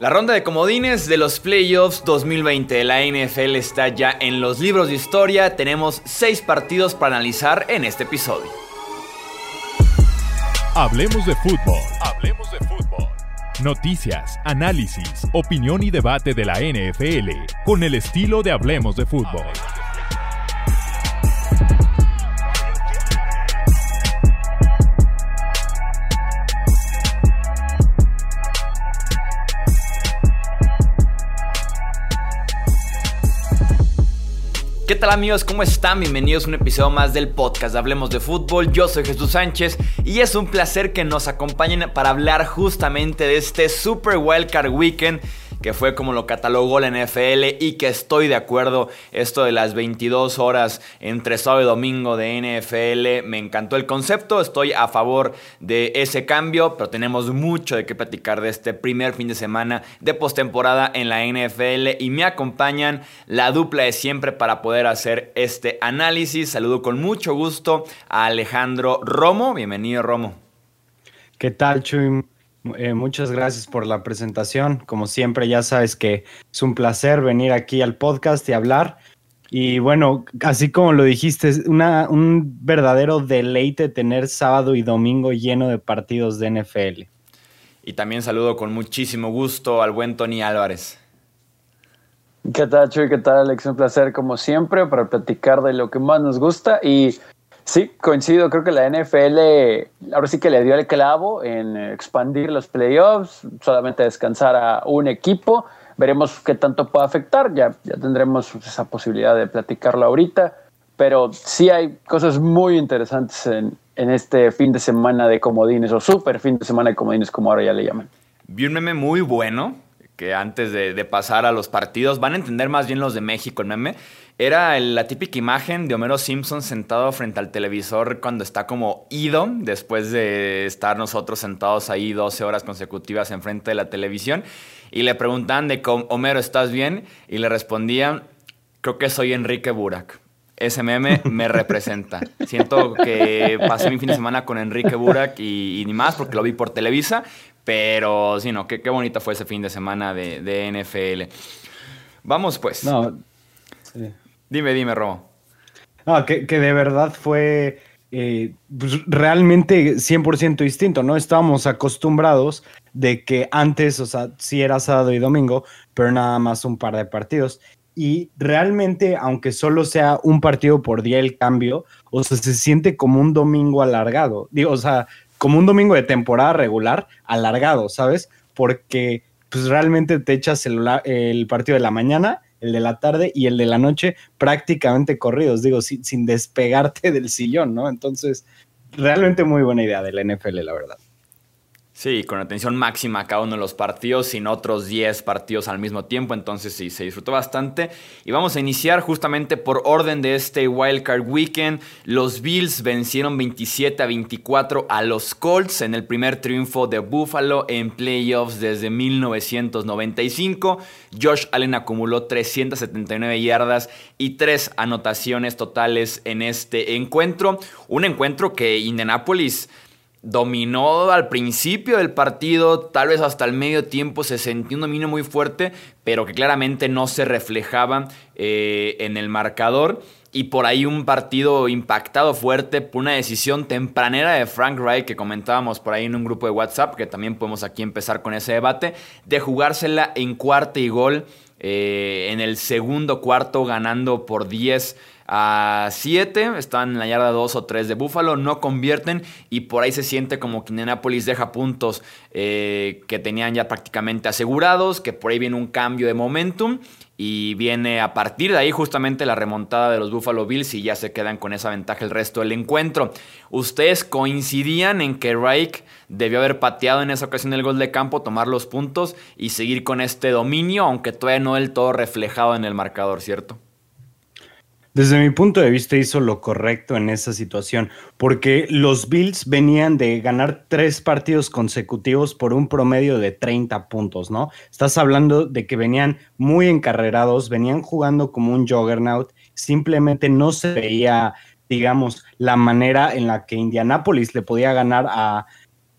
La ronda de comodines de los playoffs 2020 de la NFL está ya en los libros de historia. Tenemos 6 partidos para analizar en este episodio. Hablemos de fútbol. Hablemos de fútbol. Noticias, análisis, opinión y debate de la NFL con el estilo de Hablemos de fútbol. ¿Qué tal amigos? ¿Cómo están? Bienvenidos a un episodio más del podcast de Hablemos de Fútbol. Yo soy Jesús Sánchez y es un placer que nos acompañen para hablar justamente de este Super Wildcard Weekend, que fue como lo catalogó la NFL, y que estoy de acuerdo. Esto de las 22 horas entre sábado y domingo de NFL, me encantó el concepto, estoy a favor de ese cambio, pero tenemos mucho de qué platicar de este primer fin de semana de postemporada en la NFL, y me acompañan la dupla de siempre para poder hacer este análisis. Saludo con mucho gusto a Alejandro Romo. Bienvenido, Romo. ¿Qué tal, Chuy? Muchas gracias por la presentación. Como siempre, ya sabes que es un placer venir aquí al podcast y hablar. Y bueno, así como lo dijiste, es un verdadero deleite tener sábado y domingo lleno de partidos de NFL. Y también saludo con muchísimo gusto al buen Tony Álvarez. ¿Qué tal, Chuy? ¿Qué tal, Alex? Un placer, como siempre, para platicar de lo que más nos gusta. Y sí, coincido, creo que la NFL ahora sí que le dio el clavo en expandir los playoffs, solamente descansar a un equipo. Veremos qué tanto puede afectar, ya tendremos esa posibilidad de platicarlo ahorita, pero sí hay cosas muy interesantes en este fin de semana de comodines, o super fin de semana de comodines, como ahora ya le llaman. Vi un meme muy bueno, que antes de pasar a los partidos, van a entender más bien los de México el meme. Era la típica imagen de Homero Simpson sentado frente al televisor cuando está como ido, después de estar nosotros sentados ahí 12 horas consecutivas enfrente de la televisión. Y le preguntaban de Homero, ¿estás bien? Y le respondían, creo que soy Enrique Burak. Ese meme me representa. Siento que pasé mi fin de semana con Enrique Burak y ni más, porque lo vi por Televisa. Pero sí, no, qué bonita fue ese fin de semana de NFL. Vamos pues. No, sí. Dime, Romo. No, que de verdad fue pues realmente 100% distinto, ¿no? Estábamos acostumbrados de que antes, o sea, sí era sábado y domingo, pero nada más un par de partidos. Y realmente, aunque solo sea un partido por día el cambio, o sea, se siente como un domingo alargado. Digo, o sea, como un domingo de temporada regular alargado, ¿sabes? Porque pues realmente te echas el partido de la mañana, el de la tarde y el de la noche prácticamente corridos, digo, sin despegarte del sillón, ¿no? Entonces, realmente muy buena idea de la NFL, la verdad. Sí, con atención máxima a cada uno de los partidos, sin otros 10 partidos al mismo tiempo, entonces sí, se disfrutó bastante. Y vamos a iniciar justamente por orden de este Wildcard Weekend. Los Bills vencieron 27-24 a los Colts en el primer triunfo de Buffalo en playoffs desde 1995. Josh Allen acumuló 379 yardas y 3 anotaciones totales en este encuentro. Un encuentro que Indianapolis dominó al principio del partido, tal vez hasta el medio tiempo se sentía un dominio muy fuerte, pero que claramente no se reflejaba en el marcador. Y por ahí un partido impactado fuerte por una decisión tempranera de Frank Wright, que comentábamos por ahí en un grupo de WhatsApp, que también podemos aquí empezar con ese debate, de jugársela en cuarta y gol en el segundo cuarto, ganando por 10-7, están en la yarda 2 o 3 de Buffalo, no convierten y por ahí se siente como que Indianapolis deja puntos que tenían ya prácticamente asegurados, que por ahí viene un cambio de momentum y viene a partir de ahí justamente la remontada de los Buffalo Bills y ya se quedan con esa ventaja el resto del encuentro. ¿Ustedes coincidían en que Reich debió haber pateado en esa ocasión el gol de campo, tomar los puntos y seguir con este dominio, aunque todavía no del todo reflejado en el marcador, cierto? Desde mi punto de vista hizo lo correcto en esa situación, porque los Bills venían de ganar 3 partidos consecutivos por un promedio de 30 puntos, ¿no? Estás hablando de que venían muy encarrerados, venían jugando como un juggernaut, simplemente no se veía, digamos, la manera en la que Indianapolis le podía ganar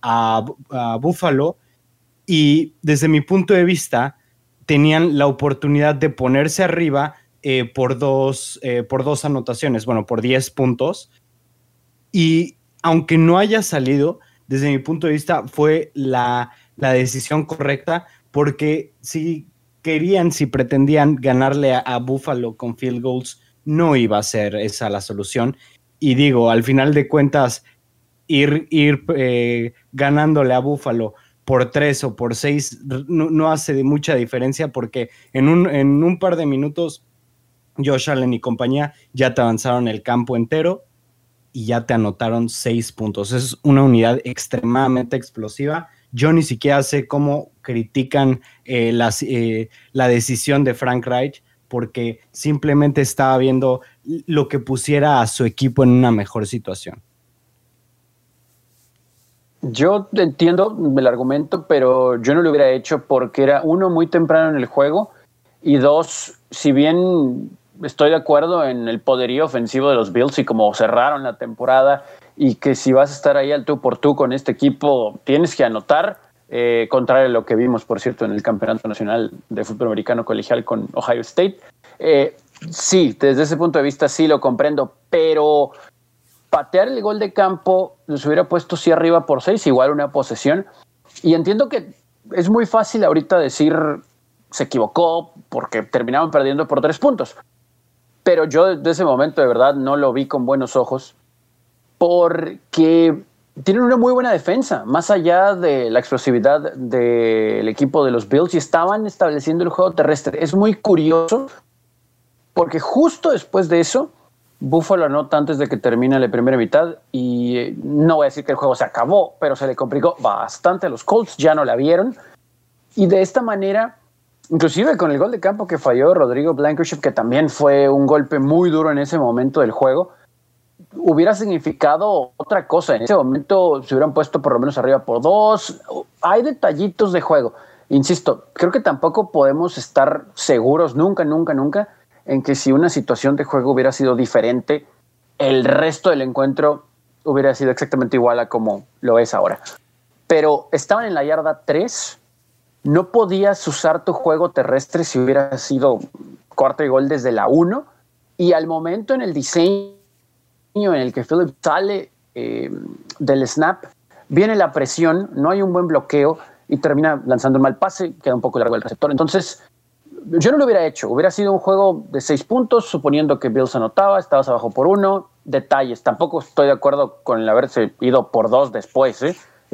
a Buffalo. y desde mi punto de vista tenían la oportunidad de ponerse arriba por dos anotaciones, bueno, por 10 puntos, y aunque no haya salido, desde mi punto de vista fue la decisión correcta, porque si querían, si pretendían ganarle a Buffalo con field goals, no iba a ser esa la solución. Y digo, al final de cuentas, ir ganándole a Buffalo por 3 o por 6 no hace mucha diferencia, porque en un par de minutos Josh Allen y compañía ya te avanzaron el campo entero y ya te anotaron 6 puntos. Es una unidad extremadamente explosiva. Yo ni siquiera sé cómo critican la decisión de Frank Wright, porque simplemente estaba viendo lo que pusiera a su equipo en una mejor situación. Yo entiendo el argumento, pero yo no lo hubiera hecho porque era, uno, muy temprano en el juego, y dos, si bien estoy de acuerdo en el poderío ofensivo de los Bills y cómo cerraron la temporada, y que si vas a estar ahí al tú por tú con este equipo, tienes que anotar, contrario a lo que vimos, por cierto, en el Campeonato Nacional de Fútbol Americano Colegial con Ohio State. Sí, desde ese punto de vista sí lo comprendo, pero patear el gol de campo los hubiera puesto sí arriba por 6, igual una posesión. Y entiendo que es muy fácil ahorita decir se equivocó porque terminaron perdiendo por 3 puntos. Pero yo desde ese momento de verdad no lo vi con buenos ojos, porque tienen una muy buena defensa, más allá de la explosividad del equipo de los Bills, y estaban estableciendo el juego terrestre. Es muy curioso porque justo después de eso, Buffalo anota antes de que termine la primera mitad, y no voy a decir que el juego se acabó, pero se le complicó bastante a los Colts, ya no la vieron. Y de esta manera, inclusive con el gol de campo que falló Rodrigo Blankenship, que también fue un golpe muy duro en ese momento del juego, hubiera significado otra cosa. En ese momento se hubieran puesto por lo menos arriba por 2. Hay detallitos de juego. Insisto, creo que tampoco podemos estar seguros nunca en que si una situación de juego hubiera sido diferente, el resto del encuentro hubiera sido exactamente igual a como lo es ahora. Pero estaban en la yarda 3. No podías usar tu juego terrestre si hubiera sido cuarto y gol desde la 1. Y al momento en el diseño en el que Philip sale del snap, viene la presión, no hay un buen bloqueo y termina lanzando un mal pase, queda un poco largo el receptor. Entonces, yo no lo hubiera hecho. Hubiera sido un juego de 6 puntos, suponiendo que Bills anotaba, estabas abajo por 1. Detalles. Tampoco estoy de acuerdo con el haberse ido por 2 después,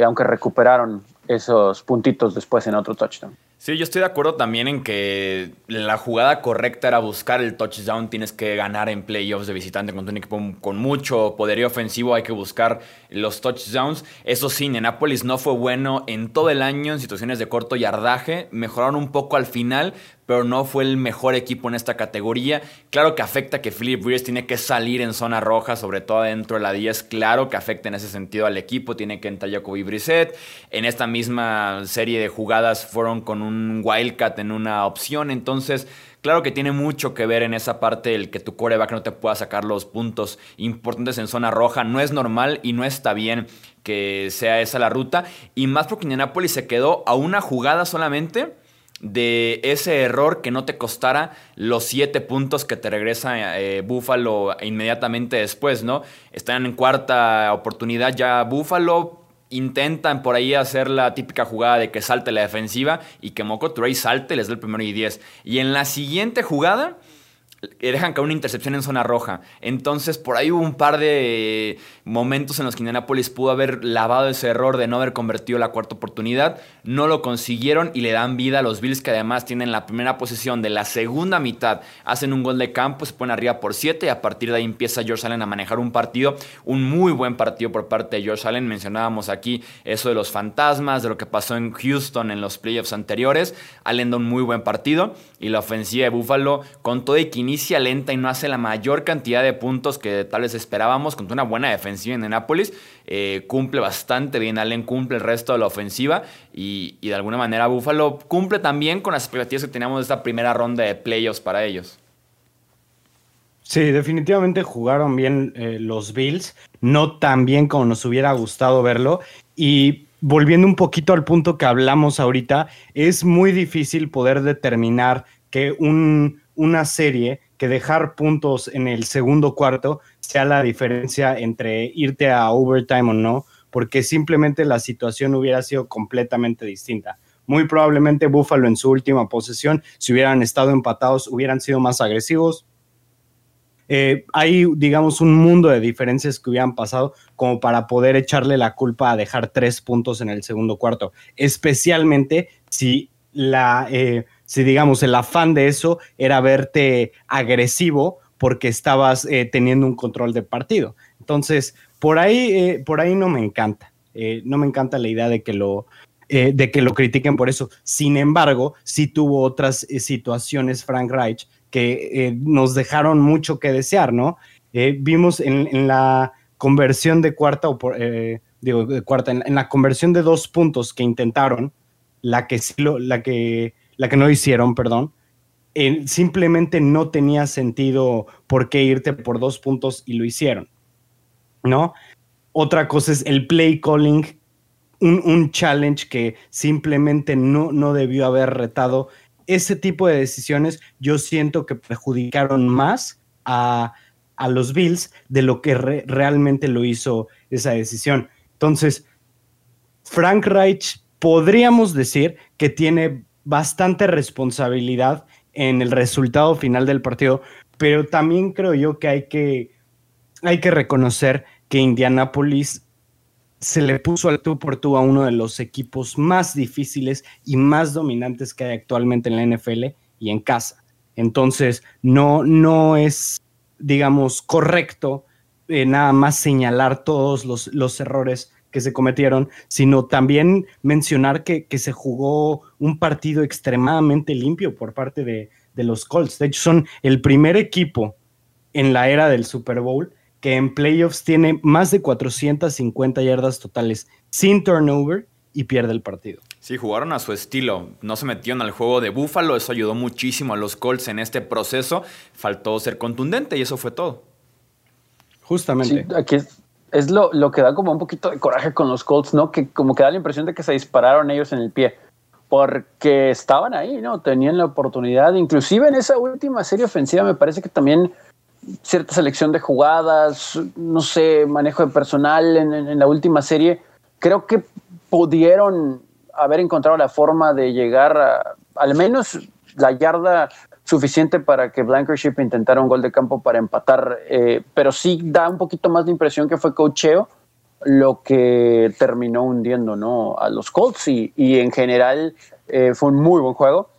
aunque recuperaron esos puntitos después en otro touchdown. Sí, yo estoy de acuerdo también en que la jugada correcta era buscar el touchdown. Tienes que ganar en playoffs de visitante contra un equipo con mucho poderío ofensivo. Hay que buscar los touchdowns. Eso sí, Indianapolis no fue bueno en todo el año en situaciones de corto yardaje. Mejoraron un poco al final, pero no fue el mejor equipo en esta categoría. Claro que afecta que Philip Rivers tiene que salir en zona roja, sobre todo dentro de la 10. Claro que afecta en ese sentido al equipo. Tiene que entrar Jacoby Brissett. En esta misma serie de jugadas fueron con un wildcat en una opción. Entonces, claro que tiene mucho que ver en esa parte el que tu quarterback no te pueda sacar los puntos importantes en zona roja. No es normal y no está bien que sea esa la ruta. Y más porque Indianapolis se quedó a una jugada solamente de ese error que no te costara los 7 puntos que te regresa Buffalo inmediatamente después, ¿no? Están en cuarta oportunidad ya Buffalo. Intentan por ahí hacer la típica jugada de que salte la defensiva y que Moco Turei salte, les da el primero y 10. Y en la siguiente jugada dejan caer una intercepción en zona roja. Entonces, por ahí hubo un par de momentos en los que Indianapolis pudo haber lavado ese error de no haber convertido la cuarta oportunidad. No lo consiguieron y le dan vida a los Bills, que además tienen la primera posesión de la segunda mitad. Hacen un gol de campo, se ponen arriba por 7 y a partir de ahí empieza George Allen a manejar un partido. Un muy buen partido por parte de George Allen. Mencionábamos aquí eso de los fantasmas, de lo que pasó en Houston en los playoffs anteriores. Allen da un muy buen partido y la ofensiva de Buffalo, con todo y que inicia lenta y no hace la mayor cantidad de puntos que tal vez esperábamos, con una buena defensiva en Indianapolis, cumple bastante bien Allen, cumple el resto de la ofensiva y de alguna manera Buffalo cumple también con las expectativas que teníamos de esta primera ronda de playoffs para ellos. Sí, definitivamente jugaron bien los Bills, no tan bien como nos hubiera gustado verlo, y volviendo un poquito al punto que hablamos ahorita, es muy difícil poder determinar que una serie, que dejar puntos en el segundo cuarto sea la diferencia entre irte a overtime o no, porque simplemente la situación hubiera sido completamente distinta. Muy probablemente Buffalo en su última posesión, si hubieran estado empatados, hubieran sido más agresivos. Hay, digamos, un mundo de diferencias que hubieran pasado como para poder echarle la culpa a dejar 3 puntos en el segundo cuarto, especialmente si si digamos el afán de eso era verte agresivo porque estabas teniendo un control de partido. Entonces, por ahí no me encanta. No me encanta la idea de que lo critiquen por eso. Sin embargo, sí tuvo otras situaciones Frank Reich que nos dejaron mucho que desear, ¿no? Vimos en la conversión de en la conversión de 2 puntos que intentaron, la que no hicieron, perdón, simplemente no tenía sentido por qué irte por 2 puntos y lo hicieron, ¿no? Otra cosa es el play calling, un challenge que simplemente no debió haber retado. Ese tipo de decisiones yo siento que perjudicaron más a los Bills de lo que realmente lo hizo esa decisión. Entonces, Frank Reich podríamos decir que tiene bastante responsabilidad en el resultado final del partido, pero también creo yo que hay que reconocer que Indianapolis se le puso al tú por tú a uno de los equipos más difíciles y más dominantes que hay actualmente en la NFL y en casa. Entonces, no es, digamos, correcto nada más señalar todos los errores que se cometieron, sino también mencionar que se jugó un partido extremadamente limpio por parte de los Colts. De hecho, son el primer equipo en la era del Super Bowl que en playoffs tiene más de 450 yardas totales sin turnover y pierde el partido. Sí, jugaron a su estilo, no se metieron al juego de Buffalo, eso ayudó muchísimo a los Colts en este proceso, faltó ser contundente y eso fue todo. Justamente. Sí, aquí es lo que da como un poquito de coraje con los Colts, ¿no? Que como que da la impresión de que se dispararon ellos en el pie, porque estaban ahí, ¿no? Tenían la oportunidad, inclusive en esa última serie ofensiva me parece que también cierta selección de jugadas, no sé, manejo de personal en la última serie, creo que pudieron haber encontrado la forma de llegar a, al menos la yarda suficiente para que Blankenship intentara un gol de campo para empatar, pero sí da un poquito más de impresión que fue coacheo lo que terminó hundiendo, ¿no?, a los Colts y en general fue un muy buen juego.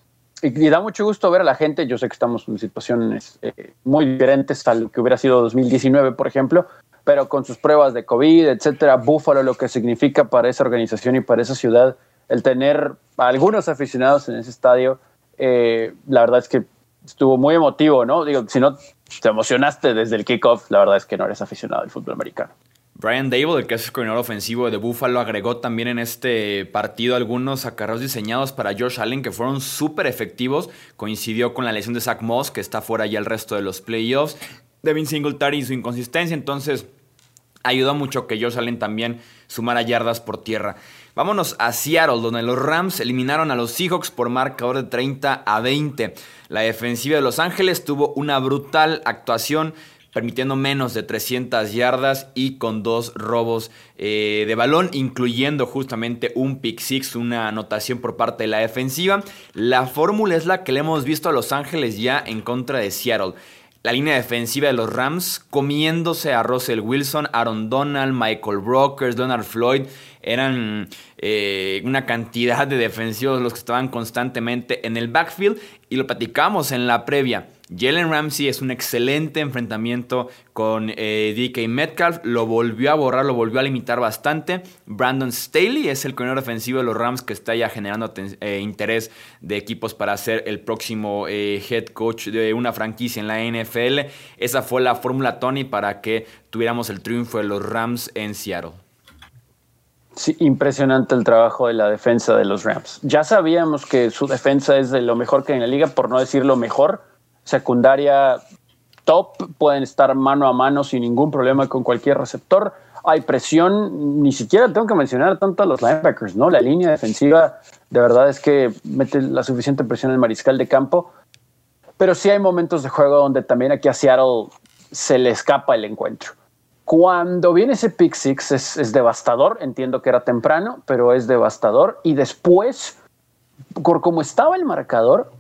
Y da mucho gusto ver a la gente. Yo sé que estamos en situaciones muy diferentes a lo que hubiera sido 2019, por ejemplo, pero con sus pruebas de COVID, etcétera, Buffalo, lo que significa para esa organización y para esa ciudad, el tener a algunos aficionados en ese estadio, la verdad es que estuvo muy emotivo, ¿no? Digo, si no te emocionaste desde el kickoff, la verdad es que no eres aficionado al fútbol americano. Brian Daboll, el que es el coordinador ofensivo de Buffalo, agregó también en este partido algunos acarreos diseñados para Josh Allen que fueron súper efectivos. Coincidió con la lesión de Zach Moss, que está fuera ya el resto de los playoffs. Devin Singletary y su inconsistencia, entonces ayudó mucho que Josh Allen también sumara yardas por tierra. Vámonos a Seattle, donde los Rams eliminaron a los Seahawks por marcador de 30-20. La defensiva de Los Ángeles tuvo una brutal actuación, permitiendo menos de 300 yardas y con 2 robos de balón, incluyendo justamente un pick six, una anotación por parte de la defensiva. La fórmula es la que le hemos visto a Los Ángeles ya en contra de Seattle. La línea defensiva de los Rams comiéndose a Russell Wilson, Aaron Donald, Michael Brockers, Leonard Floyd. Eran una cantidad de defensivos los que estaban constantemente en el backfield y lo platicamos en la previa. Jalen Ramsey es un excelente enfrentamiento con DK Metcalf, lo volvió a borrar, lo volvió a limitar bastante. Brandon Staley es el coordinador ofensivo de los Rams que está ya generando interés de equipos para ser el próximo head coach de una franquicia en la NFL. Esa fue la fórmula, Tony, para que tuviéramos el triunfo de los Rams en Seattle. Sí, impresionante el trabajo de la defensa de los Rams. Ya sabíamos que su defensa es de lo mejor que hay en la liga, por no decir lo mejor. Secundaria top, pueden estar mano a mano sin ningún problema con cualquier receptor. hay presión, ni siquiera tengo que mencionar tanto a los linebackers, ¿no? La línea defensiva de verdad es que mete la suficiente presión al mariscal de campo, pero sí hay momentos de juego donde también aquí a Seattle se le escapa el encuentro. Cuando viene ese pick six es devastador, entiendo que era temprano, pero es devastador. Y después, por como estaba el marcador,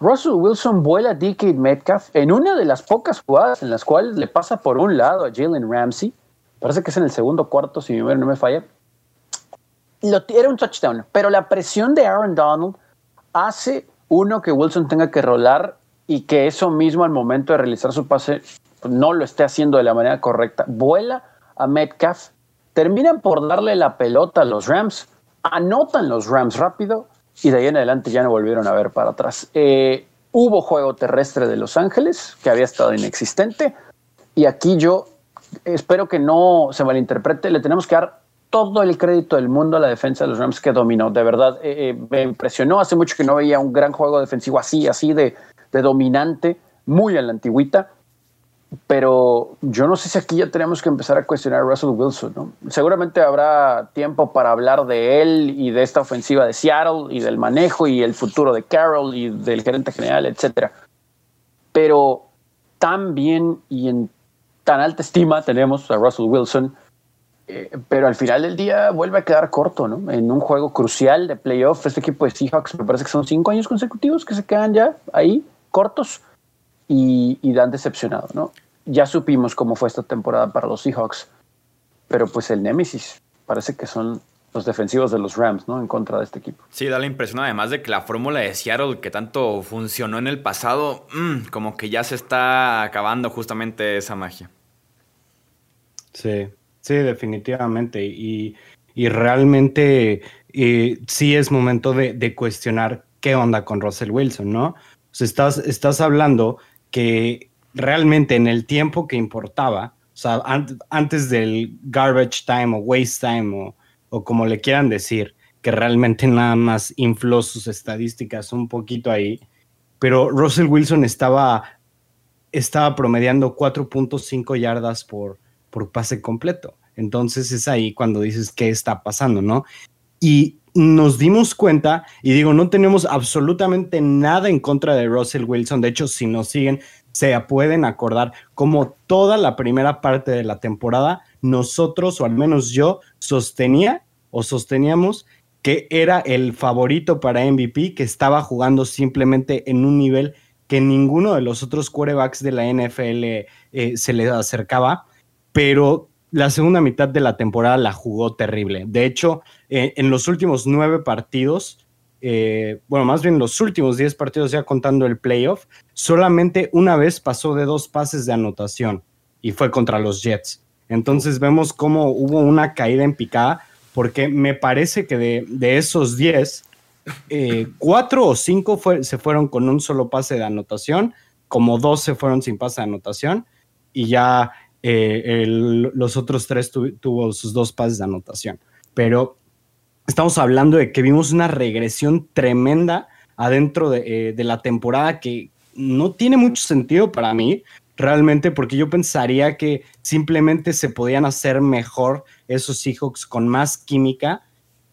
Russell Wilson vuela a DK Metcalf en una de las pocas jugadas en las cuales le pasa por un lado a Jalen Ramsey. Parece que es en el segundo cuarto, si mi memoria no me falla. Era un touchdown, pero la presión de Aaron Donald hace uno que Wilson tenga que rolar y que eso mismo al momento de realizar su pase no lo esté haciendo de la manera correcta. Vuela a Metcalf, terminan por darle la pelota a los Rams, anotan los Rams rápido y de ahí en adelante ya no volvieron a ver para atrás. Hubo juego terrestre de Los Ángeles que había estado inexistente y aquí yo espero que no se malinterprete, le tenemos que dar todo el crédito del mundo a la defensa de los Rams que dominó, de verdad me impresionó, hace mucho que no veía un gran juego defensivo así de dominante, muy a la antigüita. Pero yo no sé si aquí ya tenemos que empezar a cuestionar a Russell Wilson, ¿no? Seguramente habrá tiempo para hablar de él y de esta ofensiva de Seattle y del manejo y el futuro de Carroll y del gerente general, etcétera. Pero tan bien y en tan alta estima tenemos a Russell Wilson, pero al final del día vuelve a quedar corto, ¿no? En un juego crucial de playoff, este equipo de Seahawks me parece que son 5 años consecutivos que se quedan ya ahí cortos y dan decepcionado, ¿no? Ya supimos cómo fue esta temporada para los Seahawks, pero pues el némesis parece que son los defensivos de los Rams, ¿no? En contra de este equipo. Sí, da la impresión además de que la fórmula de Seattle que tanto funcionó en el pasado, como que ya se está acabando justamente esa magia. Sí, sí, definitivamente. Y realmente sí es momento de cuestionar qué onda con Russell Wilson, ¿no? O sea, estás hablando que realmente en el tiempo que importaba, o sea, antes del garbage time o waste time o como le quieran decir, que realmente nada más infló sus estadísticas un poquito ahí, pero Russell Wilson estaba promediando 4.5 yardas por pase completo. Entonces es ahí cuando dices qué está pasando, ¿no? Y nos dimos cuenta, y digo, no tenemos absolutamente nada en contra de Russell Wilson. De hecho, si nos siguen, se pueden acordar como toda la primera parte de la temporada, nosotros, o al menos yo, sosteníamos que era el favorito para MVP, que estaba jugando simplemente en un nivel que ninguno de los otros quarterbacks de la NFL se les acercaba, pero la segunda mitad de la temporada la jugó terrible. De hecho, en los últimos 9 partidos, más bien los últimos 10 partidos ya contando el playoff, solamente una vez pasó de 2 pases de anotación y fue contra los Jets. Entonces vemos cómo hubo una caída en picada porque me parece que de esos 10, 4 o 5 se fueron con un solo pase de anotación, como 2 se fueron sin pase de anotación y ya... los otros 3 tuvo sus 2 pases de anotación, pero estamos hablando de que vimos una regresión tremenda adentro de la temporada que no tiene mucho sentido para mí realmente, porque yo pensaría que simplemente se podían hacer mejor esos Seahawks con más química,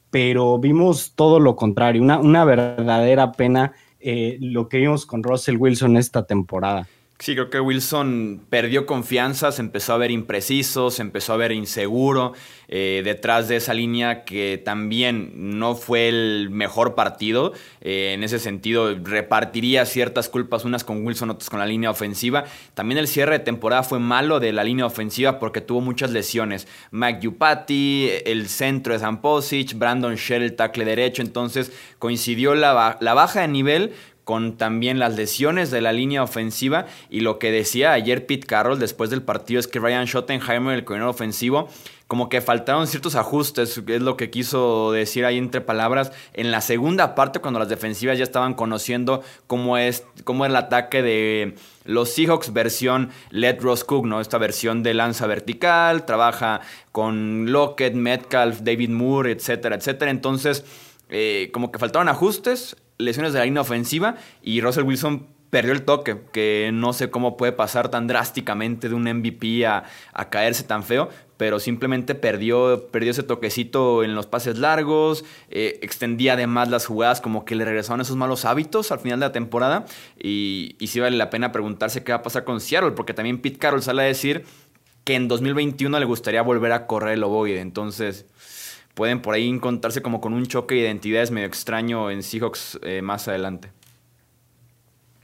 pero vimos todo lo contrario, una verdadera pena lo que vimos con Russell Wilson esta temporada. Sí, creo que Wilson perdió confianza, se empezó a ver impreciso, se empezó a ver inseguro, detrás de esa línea que también no fue el mejor partido. En ese sentido, repartiría ciertas culpas, unas con Wilson, otras con la línea ofensiva. También el cierre de temporada fue malo de la línea ofensiva porque tuvo muchas lesiones. Mike Yupati, el centro de Sam Posich, Brandon Shell, el tackle derecho. Entonces coincidió la baja de nivel con también las lesiones de la línea ofensiva, y lo que decía ayer Pete Carroll después del partido es que Ryan Schottenheimer, el coordinador ofensivo, como que faltaron ciertos ajustes, es lo que quiso decir ahí entre palabras, en la segunda parte cuando las defensivas ya estaban conociendo cómo era el ataque de los Seahawks versión Let Ross Cook, ¿no? Esta versión de lanza vertical, trabaja con Lockett, Metcalf, David Moore, etcétera, etcétera. Entonces, como que faltaron ajustes, lesiones de la línea ofensiva, y Russell Wilson perdió el toque, que no sé cómo puede pasar tan drásticamente de un MVP a caerse tan feo, pero simplemente perdió ese toquecito en los pases largos, extendía además las jugadas, como que le regresaron esos malos hábitos al final de la temporada, y sí vale la pena preguntarse qué va a pasar con Seattle, porque también Pete Carroll sale a decir que en 2021 le gustaría volver a correr el ovoide, entonces pueden por ahí encontrarse como con un choque de identidades medio extraño en Seahawks más adelante.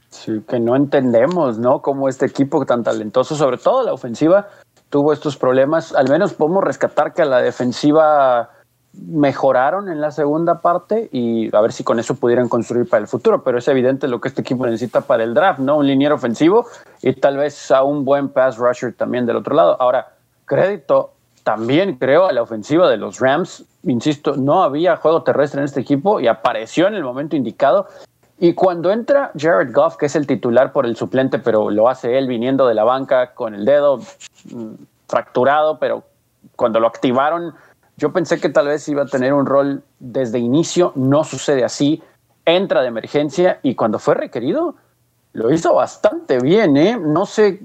Sí, que no entendemos, ¿no? Cómo este equipo tan talentoso, sobre todo la ofensiva, tuvo estos problemas. Al menos podemos rescatar que a la defensiva mejoraron en la segunda parte y a ver si con eso pudieran construir para el futuro. Pero es evidente lo que este equipo necesita para el draft, ¿no? Un liniero ofensivo y tal vez a un buen pass rusher también del otro lado. Ahora, crédito también creo a la ofensiva de los Rams. Insisto, no había juego terrestre en este equipo y apareció en el momento indicado. Y cuando entra Jared Goff, que es el titular por el suplente, pero lo hace él viniendo de la banca con el dedo fracturado, pero cuando lo activaron, yo pensé que tal vez iba a tener un rol desde inicio, no sucede así, entra de emergencia y cuando fue requerido, lo hizo bastante bien, ¿eh? No sé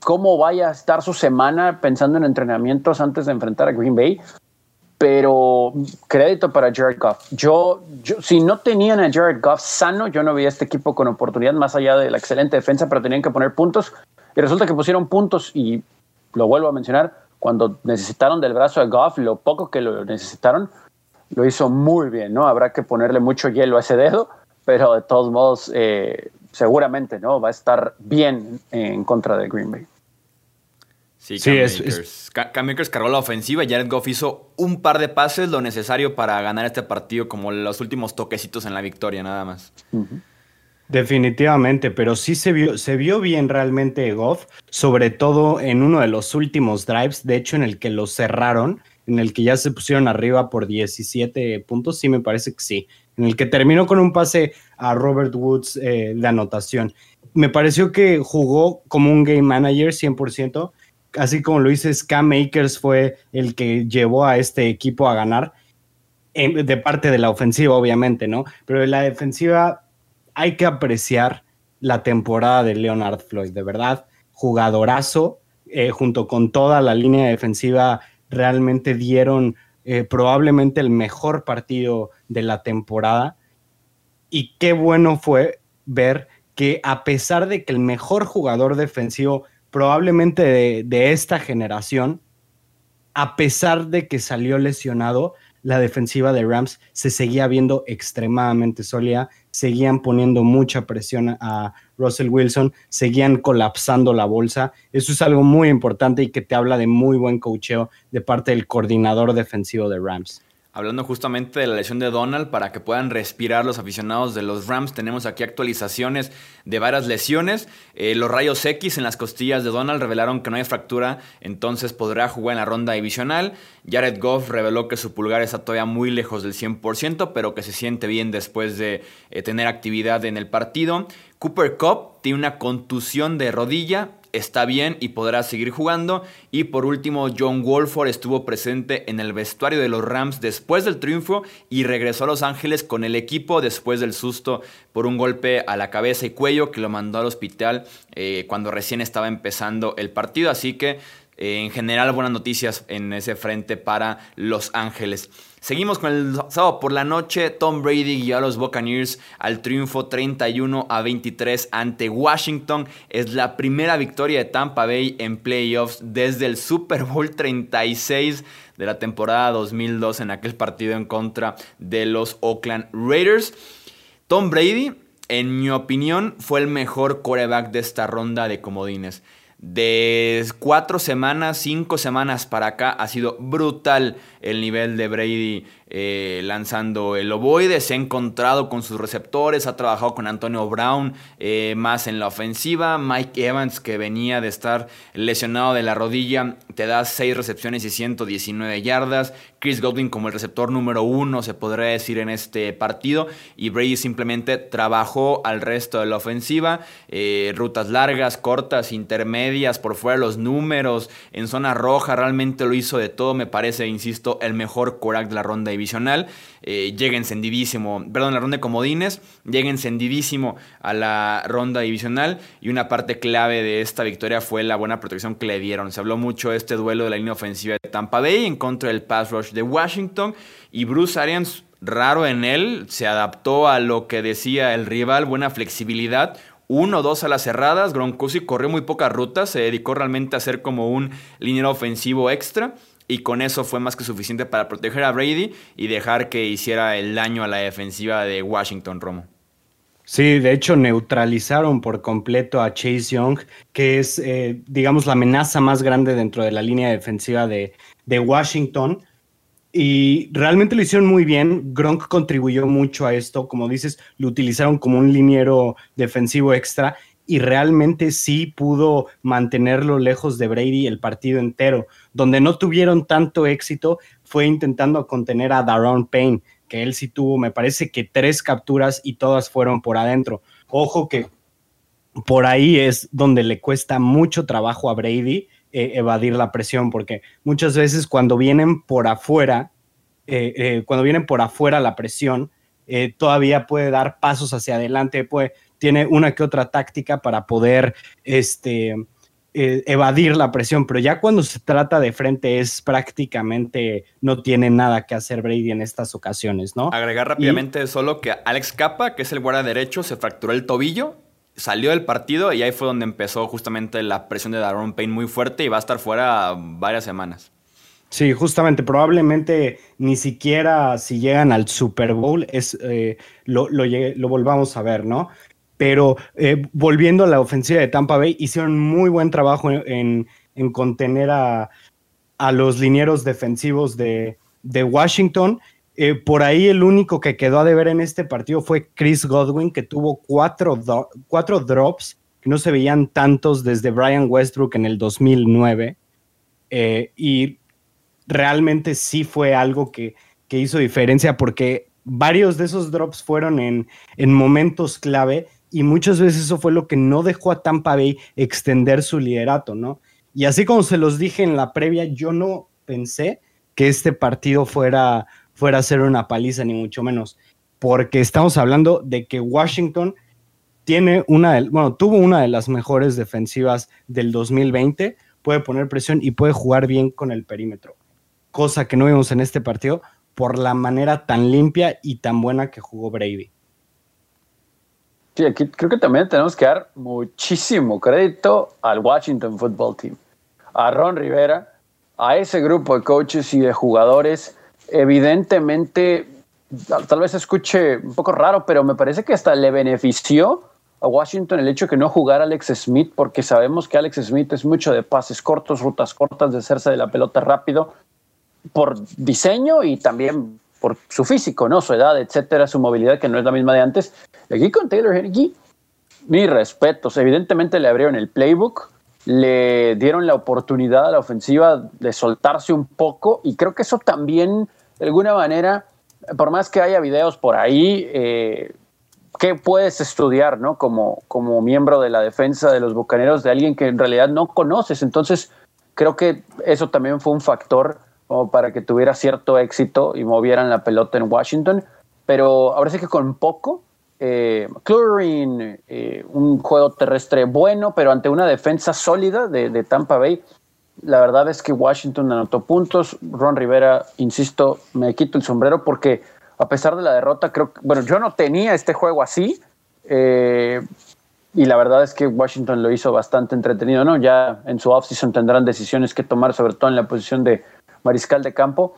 cómo vaya a estar su semana pensando en entrenamientos antes de enfrentar a Green Bay, pero crédito para Jared Goff. Yo si no tenían a Jared Goff sano, yo no veía este equipo con oportunidad más allá de la excelente defensa, pero tenían que poner puntos y resulta que pusieron puntos y lo vuelvo a mencionar, cuando necesitaron del brazo de Goff, lo poco que lo necesitaron, lo hizo muy bien, ¿no? Habrá que ponerle mucho hielo a ese dedo, pero de todos modos seguramente, ¿no? Va a estar bien en contra de Green Bay. Sí, Cam Akers cargó la ofensiva. Jared Goff hizo un par de pases, lo necesario para ganar este partido, como los últimos toquecitos en la victoria, nada más. Uh-huh. Definitivamente, pero sí se vio bien realmente Goff, sobre todo en uno de los últimos drives, de hecho en el que lo cerraron, en el que ya se pusieron arriba por 17 puntos, sí me parece que sí, en el que terminó con un pase a Robert Woods de anotación. Me pareció que jugó como un game manager 100%, así como lo dices, Cam Akers fue el que llevó a este equipo a ganar, de parte de la ofensiva, obviamente, ¿no? Pero de la defensiva hay que apreciar la temporada de Leonard Floyd, de verdad, jugadorazo, junto con toda la línea defensiva, realmente dieron probablemente el mejor partido de la temporada, y qué bueno fue ver que a pesar de que el mejor jugador defensivo probablemente de esta generación, a pesar de que salió lesionado, la defensiva de Rams se seguía viendo extremadamente sólida, seguían poniendo mucha presión a Russell Wilson, seguían colapsando la bolsa. Eso es algo muy importante y que te habla de muy buen coacheo de parte del coordinador defensivo de Rams. Hablando justamente de la lesión de Donald, para que puedan respirar los aficionados de los Rams, tenemos aquí actualizaciones de varias lesiones. Los rayos X en las costillas de Donald revelaron que no hay fractura, entonces podrá jugar en la ronda divisional. Jared Goff reveló que su pulgar está todavía muy lejos del 100%, pero que se siente bien después de tener actividad en el partido. Cooper Kupp tiene una contusión de rodilla, está bien y podrá seguir jugando. Y por último, John Wolford estuvo presente en el vestuario de los Rams después del triunfo y regresó a Los Ángeles con el equipo después del susto por un golpe a la cabeza y cuello que lo mandó al hospital cuando recién estaba empezando el partido. Así que en general buenas noticias en ese frente para Los Ángeles. Seguimos con el sábado por la noche. Tom Brady guió a los Buccaneers al triunfo 31-23 ante Washington. Es la primera victoria de Tampa Bay en playoffs desde el Super Bowl 36 de la temporada 2002 en aquel partido en contra de los Oakland Raiders. Tom Brady, en mi opinión, fue el mejor quarterback de esta ronda de comodines. De 4 semanas, 5 semanas para acá ha sido brutal el nivel de Brady lanzando el ovoide. Se ha encontrado con sus receptores, ha trabajado con Antonio Brown más en la ofensiva. Mike Evans, que venía de estar lesionado de la rodilla, te da 6 recepciones y 119 yardas. Chris Godwin como el receptor número 1, se podría decir, en este partido. Y Brady simplemente trabajó al resto de la ofensiva. Rutas largas, cortas, intermedias. medias, por fuera los números, en zona roja, realmente lo hizo de todo. Me parece, insisto, el mejor quarterback de la ronda divisional. Llega encendidísimo, perdón, la ronda de comodines, llega encendidísimo a la ronda divisional, y una parte clave de esta victoria fue la buena protección que le dieron. Se habló mucho de este duelo de la línea ofensiva de Tampa Bay en contra del pass rush de Washington, y Bruce Arians, raro en él, se adaptó a lo que decía el rival, buena flexibilidad, 1 o 2 a las cerradas. Gronkowski corrió muy pocas rutas, se dedicó realmente a ser como un liniero ofensivo extra, y con eso fue más que suficiente para proteger a Brady y dejar que hiciera el daño a la defensiva de Washington, Romo. Sí, de hecho neutralizaron por completo a Chase Young, que es, digamos, la amenaza más grande dentro de la línea defensiva de Washington. Y realmente lo hicieron muy bien. Gronk contribuyó mucho a esto. Como dices, lo utilizaron como un liniero defensivo extra y realmente sí pudo mantenerlo lejos de Brady el partido entero. Donde no tuvieron tanto éxito fue intentando contener a Daron Payne, que él sí tuvo, me parece que 3 capturas y todas fueron por adentro. Ojo que por ahí es donde le cuesta mucho trabajo a Brady evadir la presión, porque muchas veces cuando vienen por afuera, la presión, todavía puede dar pasos hacia adelante, tiene una que otra táctica para poder evadir la presión, pero ya cuando se trata de frente es prácticamente no tiene nada que hacer Brady en estas ocasiones, ¿no? Agregar rápidamente solo que Alex Capa, que es el guarda derecho, se fracturó el tobillo, salió del partido, y ahí fue donde empezó justamente la presión de Daron Payne muy fuerte, y va a estar fuera varias semanas. Sí, justamente, probablemente ni siquiera si llegan al Super Bowl lo volvamos a ver, ¿no? Pero volviendo a la ofensiva de Tampa Bay, hicieron muy buen trabajo en contener a los linieros defensivos de Washington. Por ahí el único que quedó a deber en este partido fue Chris Godwin, que tuvo 4 drops, que no se veían tantos desde Brian Westbrook en el 2009, y realmente sí fue algo que hizo diferencia, porque varios de esos drops fueron en momentos clave, y muchas veces eso fue lo que no dejó a Tampa Bay extender su liderato, ¿no? Y así como se los dije en la previa, yo no pensé que este partido fuera a ser una paliza, ni mucho menos, porque estamos hablando de que Washington tuvo una de las mejores defensivas del 2020, puede poner presión y puede jugar bien con el perímetro, cosa que no vimos en este partido por la manera tan limpia y tan buena que jugó Brady. Sí, aquí creo que también tenemos que dar muchísimo crédito al Washington Football Team, a Ron Rivera, a ese grupo de coaches y de jugadores. Evidentemente, tal vez escuche un poco raro, pero me parece que hasta le benefició a Washington el hecho de que no jugara Alex Smith, porque sabemos que Alex Smith es mucho de pases cortos, rutas cortas, de hacerse de la pelota rápido, por diseño y también por su físico, ¿no? Su edad, etcétera, su movilidad, que no es la misma de antes. Aquí con Taylor Henry, mis respetos. Evidentemente le abrieron el playbook, le dieron la oportunidad a la ofensiva de soltarse un poco, y creo que eso también, de alguna manera, por más que haya videos por ahí, ¿qué puedes estudiar, no? Como miembro de la defensa de los Bucaneros, de alguien que en realidad no conoces. Entonces, creo que eso también fue un factor como para que tuviera cierto éxito y movieran la pelota en Washington. Pero ahora sí que con poco, McLaurin, un juego terrestre bueno, pero ante una defensa sólida de Tampa Bay, la verdad es que Washington anotó puntos. Ron Rivera, insisto, me quito el sombrero, porque a pesar de la derrota, yo no tenía este juego así, y la verdad es que Washington lo hizo bastante entretenido, ¿no? Ya en su offseason tendrán decisiones que tomar, sobre todo en la posición de mariscal de campo,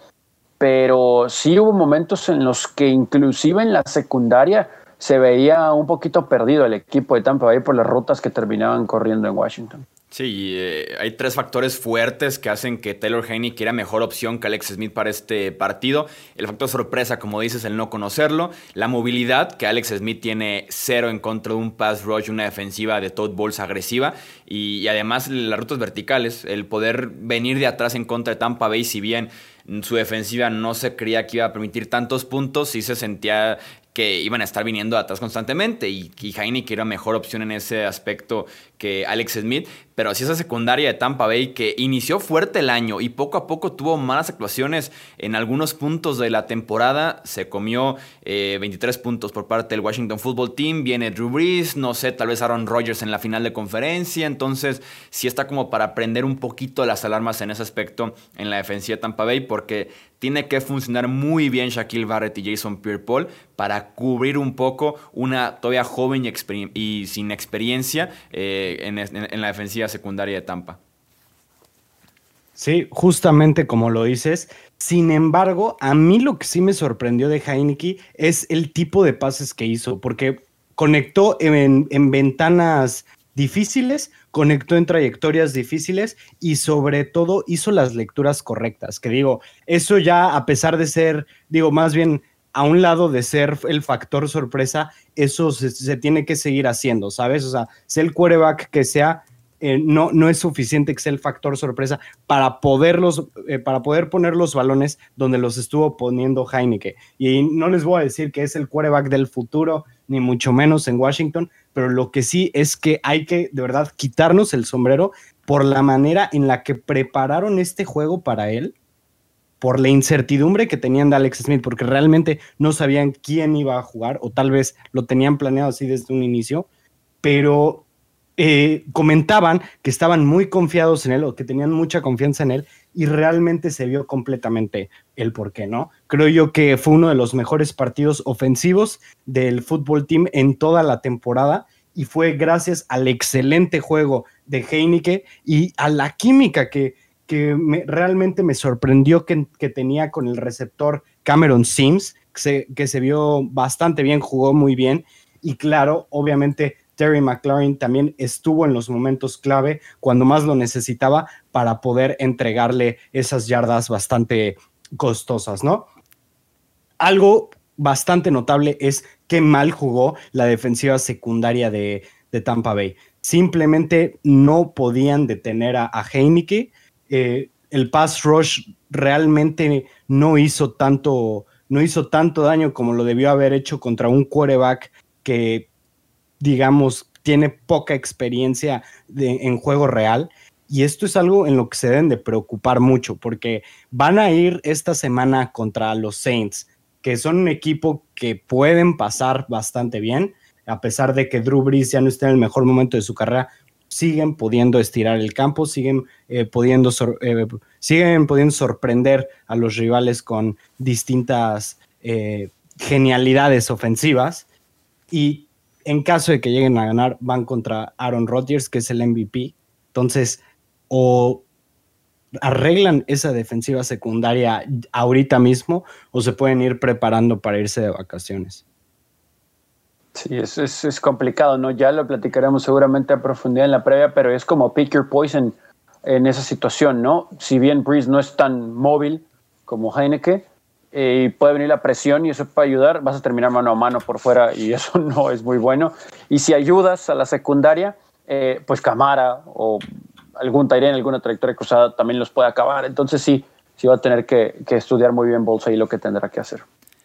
pero sí hubo momentos en los que inclusive en la secundaria se veía un poquito perdido el equipo de Tampa Bay por las rutas que terminaban corriendo en Washington. Sí, hay 3 factores fuertes que hacen que Taylor Heinicke era mejor opción que Alex Smith para este partido. El factor sorpresa, como dices, el no conocerlo. La movilidad, que Alex Smith tiene 0 en contra de un pass rush, una defensiva de Todd Bowles agresiva. Y además las rutas verticales, el poder venir de atrás en contra de Tampa Bay, si bien su defensiva no se creía que iba a permitir tantos puntos, sí se sentía que iban a estar viniendo atrás constantemente, y Heinicke era mejor opción en ese aspecto que Alex Smith. Pero así esa secundaria de Tampa Bay que inició fuerte el año y poco a poco tuvo malas actuaciones en algunos puntos de la temporada. Se comió 23 puntos por parte del Washington Football Team. Viene Drew Brees, no sé, tal vez Aaron Rodgers en la final de conferencia. Entonces sí está como para prender un poquito las alarmas en ese aspecto en la defensiva de Tampa Bay, porque tiene que funcionar muy bien Shaquille Barrett y Jason Pierre-Paul para cubrir un poco una todavía joven y sin experiencia en la defensiva secundaria de Tampa. Sí, justamente como lo dices. Sin embargo, a mí lo que sí me sorprendió de Heinicke es el tipo de pases que hizo, porque conectó en ventanas difíciles, conectó en trayectorias difíciles y sobre todo hizo las lecturas correctas, que digo, eso ya a pesar de ser, digo, más bien a un lado de ser el factor sorpresa, eso se tiene que seguir haciendo, ¿sabes? O sea, sea el quarterback que sea, no es suficiente que sea el factor sorpresa para poder poner los balones donde los estuvo poniendo Heinicke. Y no les voy a decir que es el quarterback del futuro, ni mucho menos en Washington, pero lo que sí es que hay que, de verdad, quitarnos el sombrero por la manera en la que prepararon este juego para él, por la incertidumbre que tenían de Alex Smith, porque realmente no sabían quién iba a jugar, o tal vez lo tenían planeado así desde un inicio, pero comentaban que estaban muy confiados en él, o que tenían mucha confianza en él, y realmente se vio completamente el porqué, ¿no? Creo yo que fue uno de los mejores partidos ofensivos del fútbol team en toda la temporada, y fue gracias al excelente juego de Heinicke y a la química que realmente me sorprendió que tenía con el receptor Cameron Sims, que se vio bastante bien, jugó muy bien, y claro, obviamente Terry McLaurin también estuvo en los momentos clave cuando más lo necesitaba para poder entregarle esas yardas bastante costosas, ¿no? Algo bastante notable es qué mal jugó la defensiva secundaria de Tampa Bay. Simplemente no podían detener a Heinicke. El pass rush realmente no hizo tanto daño como lo debió haber hecho contra un quarterback que, digamos, tiene poca experiencia en juego real, y esto es algo en lo que se deben de preocupar mucho, porque van a ir esta semana contra los Saints, que son un equipo que pueden pasar bastante bien, a pesar de que Drew Brees ya no está en el mejor momento de su carrera, siguen pudiendo estirar el campo, siguen pudiendo sorprender a los rivales con distintas genialidades ofensivas, y en caso de que lleguen a ganar, van contra Aaron Rodgers, que es el MVP. Entonces, o arreglan esa defensiva secundaria ahorita mismo, o se pueden ir preparando para irse de vacaciones. Sí, es complicado, ¿no? Ya lo platicaremos seguramente a profundidad en la previa, pero es como pick your poison en esa situación, ¿no? Si bien Brees no es tan móvil como Heinicke, y puede venir la presión y eso puede ayudar, vas a terminar mano a mano por fuera y eso no es muy bueno. Y si ayudas a la secundaria, pues Camara o algún Tyrion, alguna trayectoria cruzada también los puede acabar. Entonces sí va a tener que estudiar muy bien Bolsa y lo que tendrá que hacer.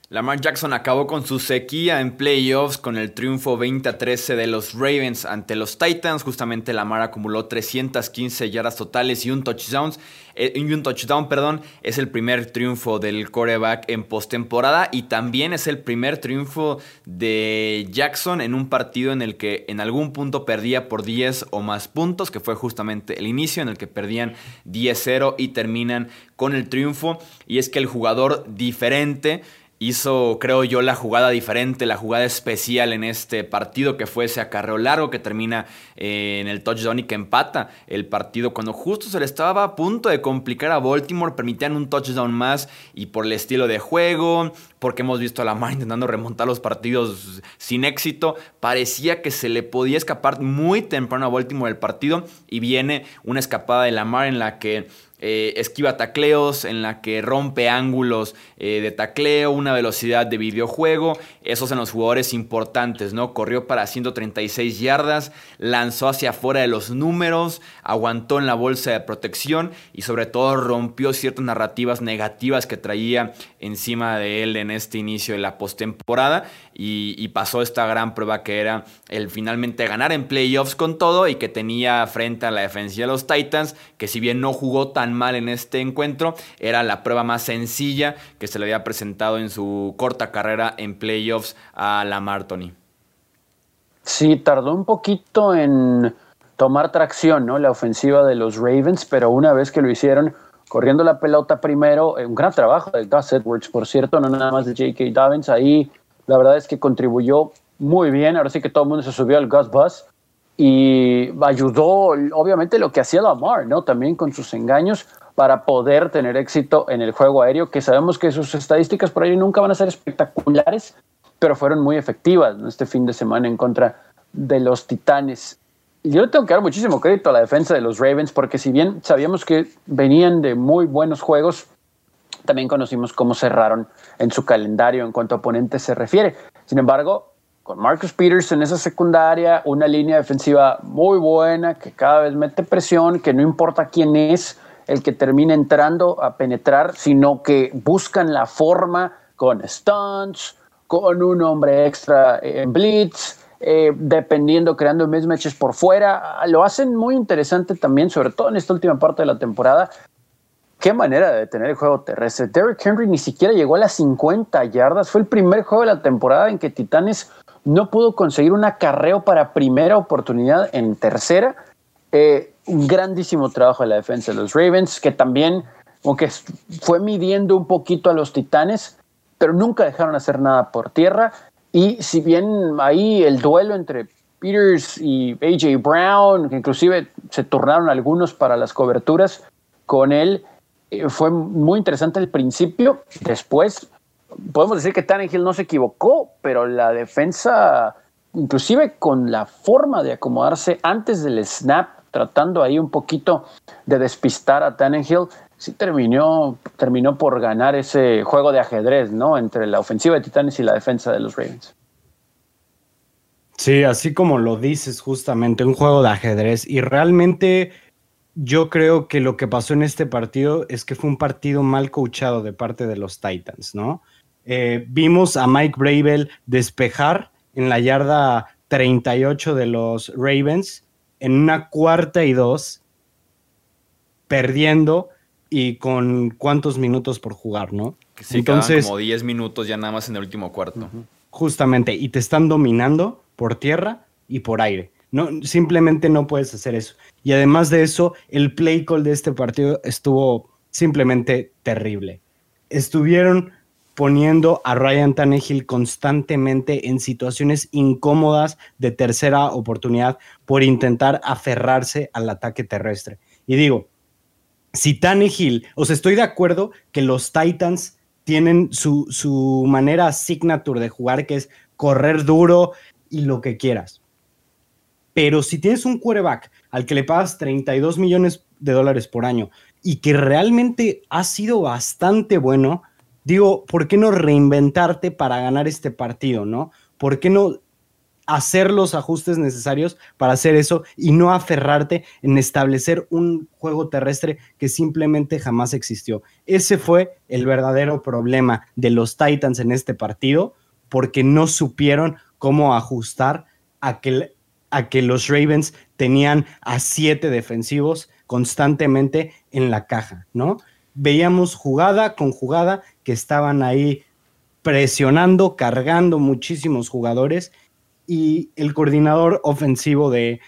Lamar Jackson acabó con su sequía en playoffs con el triunfo 20-13 de los Ravens ante los Titans. Justamente Lamar acumuló 315 yardas totales y un touchdown. Es el primer triunfo del quarterback en postemporada y también es el primer triunfo de Jackson en un partido en el que en algún punto perdía por 10 o más puntos, que fue justamente el inicio en el que perdían 10-0 y terminan con el triunfo. Y es que el jugador diferente hizo, creo yo, la jugada diferente, la jugada especial en este partido, que fue ese acarreo largo que termina en el touchdown y que empata el partido cuando justo se le estaba a punto de complicar a Baltimore. Permitían un touchdown más y por el estilo de juego, porque hemos visto a Lamar intentando remontar los partidos sin éxito, parecía que se le podía escapar muy temprano a Baltimore el partido, y viene una escapada de Lamar en la que esquiva tacleos, en la que rompe ángulos de tacleo, una velocidad de videojuego. Esos en los jugadores importantes, ¿no? Corrió para 136 yardas, lanzó hacia afuera de los números, aguantó en la bolsa de protección y sobre todo rompió ciertas narrativas negativas que traía encima de él en este inicio de la postemporada y pasó esta gran prueba que era el finalmente ganar en playoffs con todo y que tenía frente a la defensiva de los Titans, que si bien no jugó tan mal en este encuentro, era la prueba más sencilla que se le había presentado en su corta carrera en playoffs a Lamar, Tony. Sí, tardó un poquito en tomar tracción, ¿no?, la ofensiva de los Ravens, pero una vez que lo hicieron, corriendo la pelota primero, un gran trabajo de Gus Edwards, por cierto, no nada más de J.K. Dobbins, ahí la verdad es que contribuyó muy bien, ahora sí que todo el mundo se subió al Gus Bus, y ayudó, obviamente, lo que hacía Lamar, ¿no?, también con sus engaños para poder tener éxito en el juego aéreo, que sabemos que sus estadísticas por ahí nunca van a ser espectaculares, pero fueron muy efectivas, ¿no?, este fin de semana en contra de los Titanes. Y yo le tengo que dar muchísimo crédito a la defensa de los Ravens, porque si bien sabíamos que venían de muy buenos juegos, también conocimos cómo cerraron en su calendario en cuanto a oponentes se refiere. Sin embargo, con Marcus Peters en esa secundaria, una línea defensiva muy buena que cada vez mete presión, que no importa quién es el que termina entrando a penetrar, sino que buscan la forma con stunts, con un hombre extra en blitz, dependiendo, creando mismatches por fuera. Lo hacen muy interesante también, sobre todo en esta última parte de la temporada. Qué manera de detener el juego terrestre. Derrick Henry ni siquiera llegó a las 50 yardas. Fue el primer juego de la temporada en que Titanes no pudo conseguir un acarreo para primera oportunidad en tercera. Un grandísimo trabajo de la defensa de los Ravens, que también, aunque fue midiendo un poquito a los Titanes, pero nunca dejaron hacer nada por tierra. Y si bien ahí el duelo entre Peters y AJ Brown, que inclusive se turnaron algunos para las coberturas con él, fue muy interesante al principio. Después podemos decir que Tannehill no se equivocó, pero la defensa, inclusive con la forma de acomodarse antes del snap, tratando ahí un poquito de despistar a Tannehill, sí terminó por ganar ese juego de ajedrez, ¿no?, entre la ofensiva de Titanes y la defensa de los Ravens. Sí, así como lo dices, justamente un juego de ajedrez. Y realmente yo creo que lo que pasó en este partido es que fue un partido mal coachado de parte de los Titans, ¿no? Vimos a Mike Vrabel despejar en la yarda 38 de los Ravens en una 4ª y 2, perdiendo y con cuántos minutos por jugar, ¿no? Sí, entonces como 10 minutos ya nada más en el último cuarto. Justamente, y te están dominando por tierra y por aire. No, simplemente no puedes hacer eso. Y además de eso, el play call de este partido estuvo simplemente terrible. Estuvieron poniendo a Ryan Tannehill constantemente en situaciones incómodas de tercera oportunidad por intentar aferrarse al ataque terrestre. Y digo, si Tannehill, o sea, estoy de acuerdo que los Titans tienen su manera signature de jugar, que es correr duro y lo que quieras. Pero si tienes un quarterback al que le pagas $32 millones por año y que realmente ha sido bastante bueno, digo, ¿por qué no reinventarte para ganar este partido, no? ¿Por qué no hacer los ajustes necesarios para hacer eso y no aferrarte en establecer un juego terrestre que simplemente jamás existió? Ese fue el verdadero problema de los Titans en este partido, porque no supieron cómo ajustar a que los Ravens tenían a 7 defensivos constantemente en la caja, ¿no? Veíamos jugada con jugada que estaban ahí presionando, cargando muchísimos jugadores, y el coordinador ofensivo de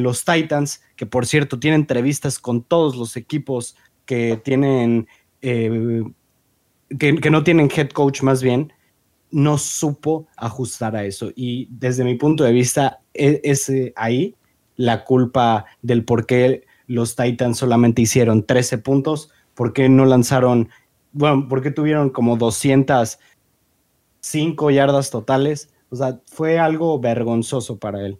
los Titans, que por cierto tiene entrevistas con todos los equipos que tienen, que no tienen head coach más bien, no supo ajustar a eso. Y desde mi punto de vista es ahí la culpa del por qué los Titans solamente hicieron 13 puntos, por qué no lanzaron, bueno, por qué tuvieron como 205 yardas totales. O sea, fue algo vergonzoso para él.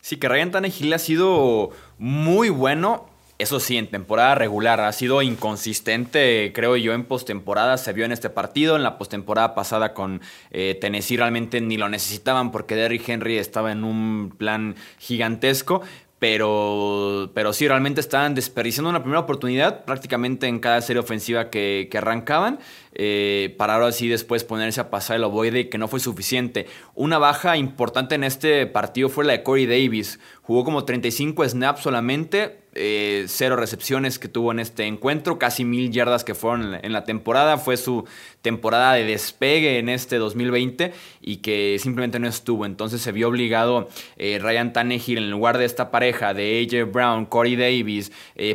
Sí, que Ryan Tannehill ha sido muy bueno Eso sí, en temporada regular ha sido inconsistente, creo yo, en postemporada. Se vio en este partido, en la postemporada pasada con Tennessee realmente ni lo necesitaban porque Derrick Henry estaba en un plan gigantesco. Pero sí, realmente estaban desperdiciando una primera oportunidad prácticamente en cada serie ofensiva que arrancaban, para ahora sí después ponerse a pasar el ovoide, que no fue suficiente. Una baja importante en este partido fue la de Corey Davis. Jugó como 35 snaps solamente, 0 recepciones que tuvo en este encuentro, casi 1000 yardas que fueron en la temporada. Fue su temporada de despegue en este 2020 y que simplemente no estuvo. Entonces se vio obligado Ryan Tannehill, en lugar de esta pareja de AJ Brown, Corey Davis,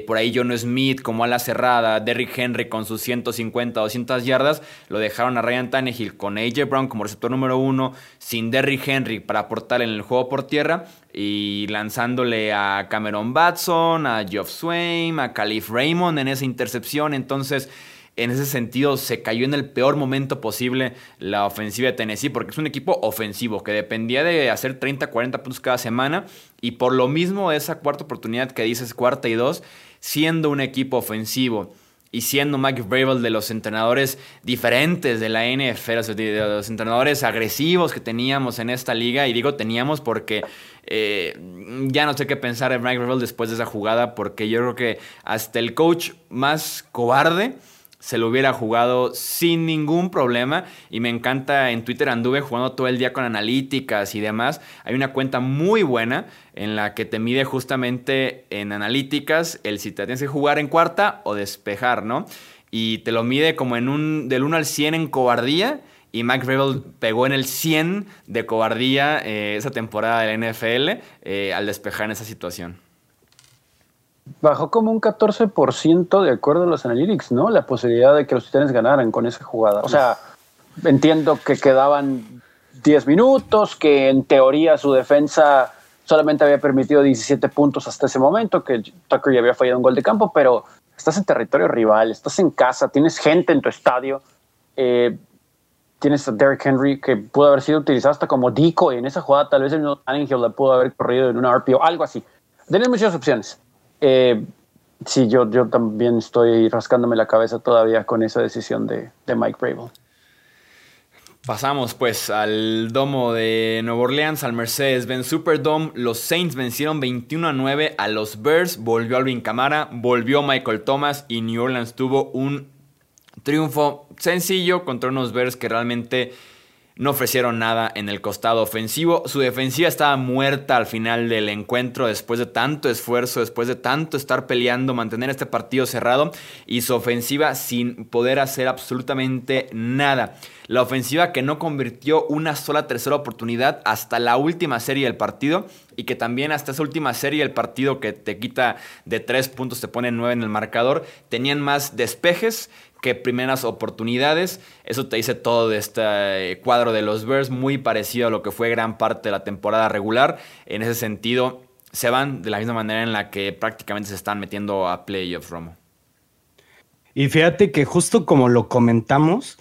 por ahí John Smith como ala cerrada, Derrick Henry con sus 150, 200 yardas, lo dejaron a Ryan Tannehill con AJ Brown como receptor número 1, sin Derrick Henry para aportar en el juego por tierra, y lanzándole a Cameron Batson, a Geoff Swain, a Khalif Raymond en esa intercepción. Entonces, en ese sentido, se cayó en el peor momento posible la ofensiva de Tennessee, porque es un equipo ofensivo que dependía de hacer 30, 40 puntos cada semana, y por lo mismo esa cuarta oportunidad que dices, cuarta y 2, siendo un equipo ofensivo y siendo Mike Vrabel de los entrenadores diferentes de la NFL, de los entrenadores agresivos que teníamos en esta liga, y digo teníamos porque ya no sé qué pensar de Mike Vrabel después de esa jugada, porque yo creo que hasta el coach más cobarde se lo hubiera jugado sin ningún problema. Y me encanta, en Twitter anduve jugando todo el día con analíticas y demás. Hay una cuenta muy buena en la que te mide justamente en analíticas el si te tienes que jugar en cuarta o despejar, ¿no? Y te lo mide como en del 1 al 100 en cobardía. Y Mike Vrabel pegó en el 100 de cobardía esa temporada de la NFL al despejar en esa situación. Bajó como un 14% de acuerdo a los analytics, ¿no? La posibilidad de que los Titanes ganaran con esa jugada. O sea, entiendo que quedaban 10 minutos, que en teoría su defensa solamente había permitido 17 puntos hasta ese momento, que Tucker ya había fallado un gol de campo, pero estás en territorio rival, estás en casa, tienes gente en tu estadio, tienes a Derrick Henry que pudo haber sido utilizado hasta como decoy en esa jugada. Tal vez el Ángel la pudo haber corrido en una RPO, algo así. Tienen muchas opciones. Sí, yo también estoy rascándome la cabeza todavía con esa decisión de Mike Vrabel. Pasamos pues al domo de Nueva Orleans, al Mercedes-Benz Superdome. Los Saints vencieron 21-9 a los Bears. Volvió Alvin Kamara, volvió Michael Thomas y New Orleans tuvo un triunfo sencillo contra unos Bears que realmente no ofrecieron nada en el costado ofensivo. Su defensiva estaba muerta al final del encuentro, después de tanto esfuerzo, después de tanto estar peleando, mantener este partido cerrado, y su ofensiva sin poder hacer absolutamente nada. La ofensiva que no convirtió una sola tercera oportunidad hasta la última serie del partido, y que también hasta esa última serie del partido que te quita de 3 puntos, te pone 9 en el marcador, tenían más despejes que primeras oportunidades. Eso te dice todo de este cuadro de los Bears, muy parecido a lo que fue gran parte de la temporada regular. En ese sentido, se van de la misma manera en la que prácticamente se están metiendo a playoffs, Romo. Y fíjate que justo como lo comentamos,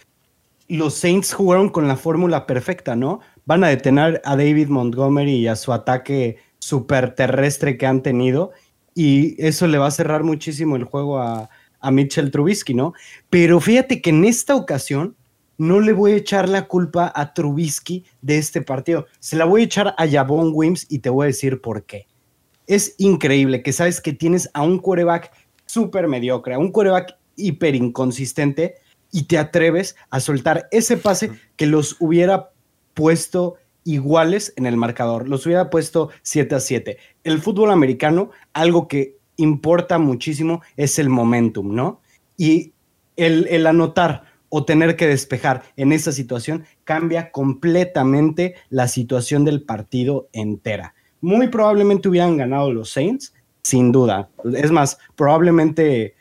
los Saints jugaron con la fórmula perfecta, ¿no? Van a detener a David Montgomery y a su ataque superterrestre que han tenido, y eso le va a cerrar muchísimo el juego a Mitchell Trubisky, ¿no? Pero fíjate que en esta ocasión no le voy a echar la culpa a Trubisky de este partido. Se la voy a echar a Javon Wims y te voy a decir por qué. Es increíble que sabes que tienes a un quarterback súper mediocre, a un quarterback hiper inconsistente, y te atreves a soltar ese pase que los hubiera puesto iguales en el marcador. Los hubiera puesto 7-7. El fútbol americano, algo que importa muchísimo es el momentum, ¿no? Y el anotar o tener que despejar en esa situación cambia completamente la situación del partido entera. Muy probablemente hubieran ganado los Saints, sin duda. Es más, probablemente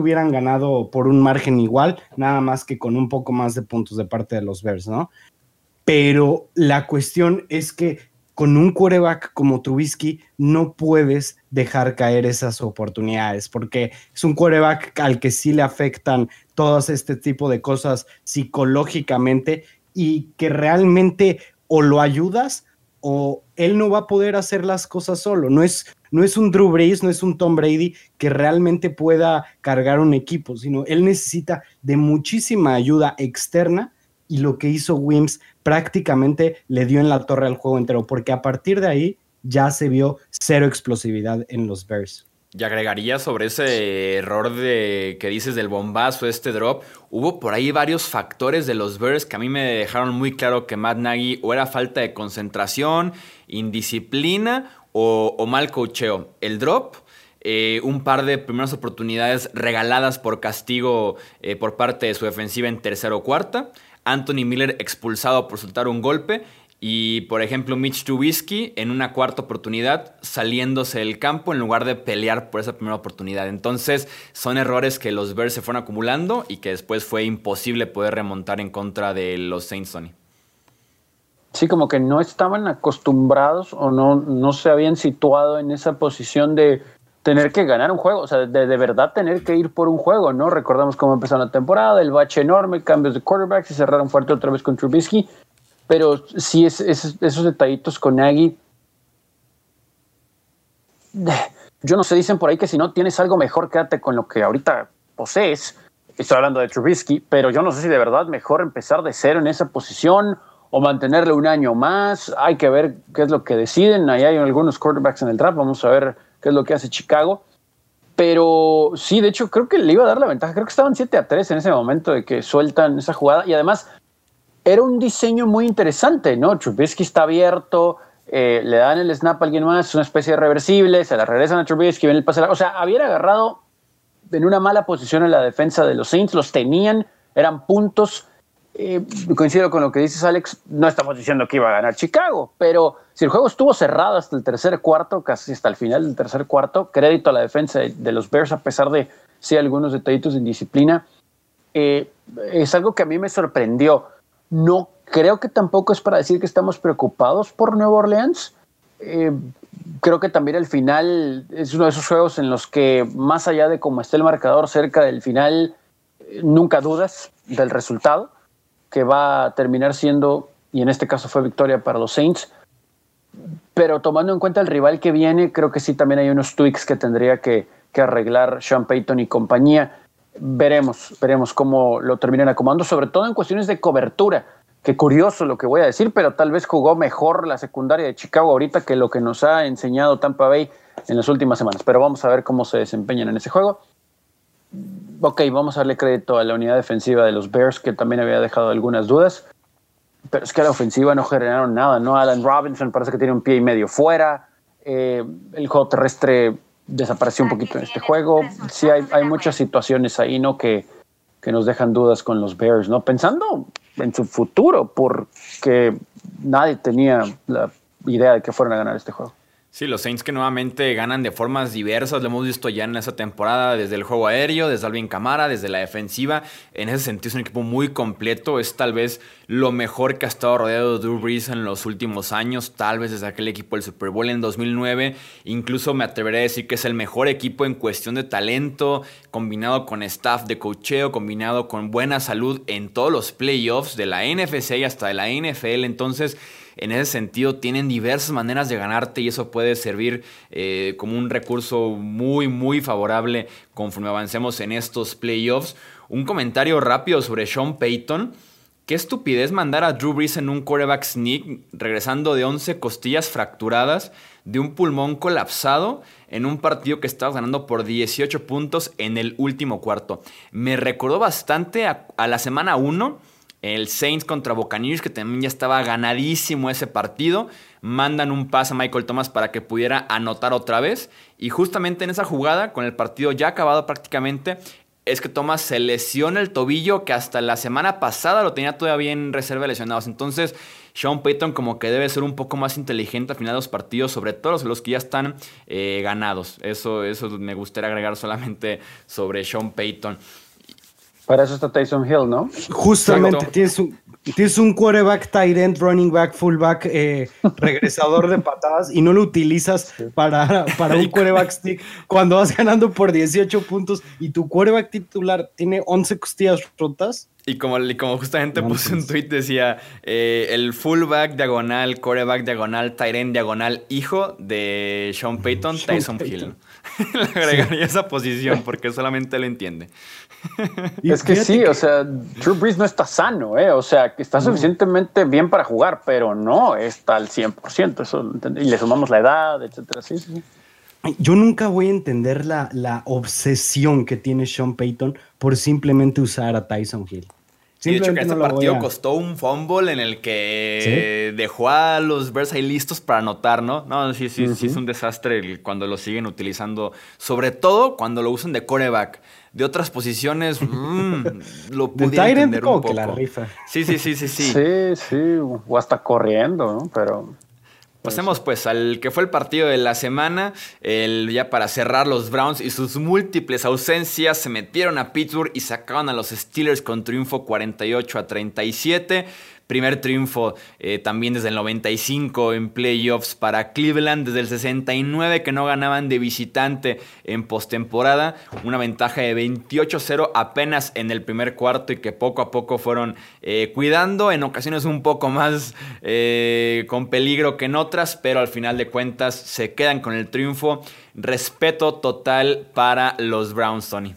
hubieran ganado por un margen igual, nada más que con un poco más de puntos de parte de los Bears, ¿no? Pero la cuestión es que con un quarterback como Trubisky no puedes dejar caer esas oportunidades, porque es un quarterback al que sí le afectan todas este tipo de cosas psicológicamente, y que realmente o lo ayudas o él no va a poder hacer las cosas solo. No es un Drew Brees, no es un Tom Brady que realmente pueda cargar un equipo, sino él necesita de muchísima ayuda externa, y lo que hizo Wims prácticamente le dio en la torre al juego entero, porque a partir de ahí ya se vio cero explosividad en los Bears. Y agregaría sobre ese error que dices del bombazo, este drop, hubo por ahí varios factores de los Bears que a mí me dejaron muy claro que Matt Nagy o era falta de concentración, indisciplina o mal coacheo. El drop, un par de primeras oportunidades regaladas por castigo por parte de su defensiva en tercera o cuarta, Anthony Miller expulsado por soltar un golpe, y por ejemplo Mitch Trubisky en una cuarta oportunidad saliéndose del campo en lugar de pelear por esa primera oportunidad. Entonces son errores que los Bears se fueron acumulando y que después fue imposible poder remontar en contra de los Saints, Tony. Sí, como que no estaban acostumbrados o no se habían situado en esa posición de tener que ganar un juego, o sea, de verdad tener que ir por un juego, ¿no? Recordamos cómo empezó la temporada, el bache enorme, cambios de quarterbacks y cerraron fuerte otra vez con Trubisky. Pero sí, esos detallitos con Nagy. Yo no sé, dicen por ahí que si no tienes algo mejor, quédate con lo que ahorita posees. Estoy hablando de Trubisky, pero yo no sé si de verdad mejor empezar de cero en esa posición o mantenerle un año más. Hay que ver qué es lo que deciden. Ahí hay algunos quarterbacks en el draft. Vamos a ver qué es lo que hace Chicago. Pero sí, de hecho, creo que le iba a dar la ventaja. Creo que estaban 7-3 en ese momento de que sueltan esa jugada. Y además era un diseño muy interesante, ¿no? Trubisky está abierto, le dan el snap a alguien más, es una especie de reversible, se la regresan a Trubisky, ven el pase. O sea, habían agarrado en una mala posición en la defensa de los Saints, los tenían, eran puntos. Coincido con lo que dices, Alex, no estamos diciendo que iba a ganar Chicago, pero si el juego estuvo cerrado hasta el tercer cuarto, casi hasta el final del tercer cuarto, crédito a la defensa de los Bears, a pesar de sí algunos detallitos de indisciplina, es algo que a mí me sorprendió. No creo que tampoco es para decir que estamos preocupados por Nueva Orleans. Creo que también el final es uno de esos juegos en los que, más allá de cómo esté el marcador cerca del final, nunca dudas del resultado, que va a terminar siendo, y en este caso fue victoria para los Saints. Pero tomando en cuenta el rival que viene, creo que sí también hay unos tweaks que tendría que arreglar Sean Payton y compañía. Veremos cómo lo terminan acomodando, sobre todo en cuestiones de cobertura. Qué curioso lo que voy a decir, pero tal vez jugó mejor la secundaria de Chicago ahorita que lo que nos ha enseñado Tampa Bay en las últimas semanas. Pero vamos a ver cómo se desempeñan en ese juego. Ok, vamos a darle crédito a la unidad defensiva de los Bears, que también había dejado algunas dudas. Pero es que a la ofensiva no generaron nada, ¿no? Allen Robinson parece que tiene un pie y medio fuera. El juego terrestre desapareció un poquito en este juego. Sí, hay muchas situaciones ahí, ¿no? Que nos dejan dudas con los Bears, ¿no? Pensando en su futuro, porque nadie tenía la idea de que fueran a ganar este juego. Sí, los Saints que nuevamente ganan de formas diversas, lo hemos visto ya en esta temporada, desde el juego aéreo, desde Alvin Kamara, desde la defensiva. En ese sentido es un equipo muy completo, es tal vez lo mejor que ha estado rodeado de Drew Brees en los últimos años, tal vez desde aquel equipo del Super Bowl en 2009, incluso me atreveré a decir que es el mejor equipo en cuestión de talento, combinado con staff de coacheo, combinado con buena salud en todos los playoffs de la NFC y hasta de la NFL, entonces en ese sentido tienen diversas maneras de ganarte y eso puede servir como un recurso muy, muy favorable conforme avancemos en estos playoffs. Un comentario rápido sobre Sean Payton. Qué estupidez mandar a Drew Brees en un quarterback sneak regresando de 11 costillas fracturadas, de un pulmón colapsado en un partido que estabas ganando por 18 puntos en el último cuarto. Me recordó bastante a la semana 1. El Saints contra Buccaneers, que también ya estaba ganadísimo ese partido, mandan un pase a Michael Thomas para que pudiera anotar otra vez. Y justamente en esa jugada, con el partido ya acabado prácticamente, es que Thomas se lesiona el tobillo, que hasta la semana pasada lo tenía todavía en reserva de lesionados. Entonces Sean Payton como que debe ser un poco más inteligente al final de los partidos, sobre todo los que ya están ganados. Eso me gustaría agregar solamente sobre Sean Payton. Para eso está Tyson Hill, ¿no? Justamente, tienes un quarterback, tight end, running back, fullback, regresador de patadas, y no lo utilizas para un quarterback stick cuando vas ganando por 18 puntos y tu quarterback titular tiene 11 costillas rotas. Y como justamente puse un tweet, decía el fullback diagonal, quarterback diagonal, tight end diagonal, hijo de Sean Payton, Tyson Hill. Le agregaría esa posición porque solamente lo entiende. Y es que sí, o sea, Drew Brees no está sano, o sea, que está suficientemente bien para jugar, pero no está al 100%. Eso, y le sumamos la edad, etcétera. Sí, sí. Yo nunca voy a entender la obsesión que tiene Sean Payton por simplemente usar a Tyson Hill. Sí, de hecho, que este partido costó un fumble en el que dejó a los Bears ahí listos para anotar, ¿no? No, sí, es un desastre cuando lo siguen utilizando, sobre todo cuando lo usan de quarterback. De otras posiciones, lo pudiera entender un poco. Que la rifa. Sí. Sí, o hasta corriendo, ¿no? Pero... pasemos pues al que fue el partido de la semana. Ya para cerrar, los Browns y sus múltiples ausencias se metieron a Pittsburgh y sacaron a los Steelers con triunfo 48-37. Primer triunfo también desde el 95 en playoffs para Cleveland, desde el 69 que no ganaban de visitante en postemporada, una ventaja de 28-0 apenas en el primer cuarto y que poco a poco fueron cuidando, en ocasiones un poco más con peligro que en otras, pero al final de cuentas se quedan con el triunfo. Respeto total para los Browns, Tony.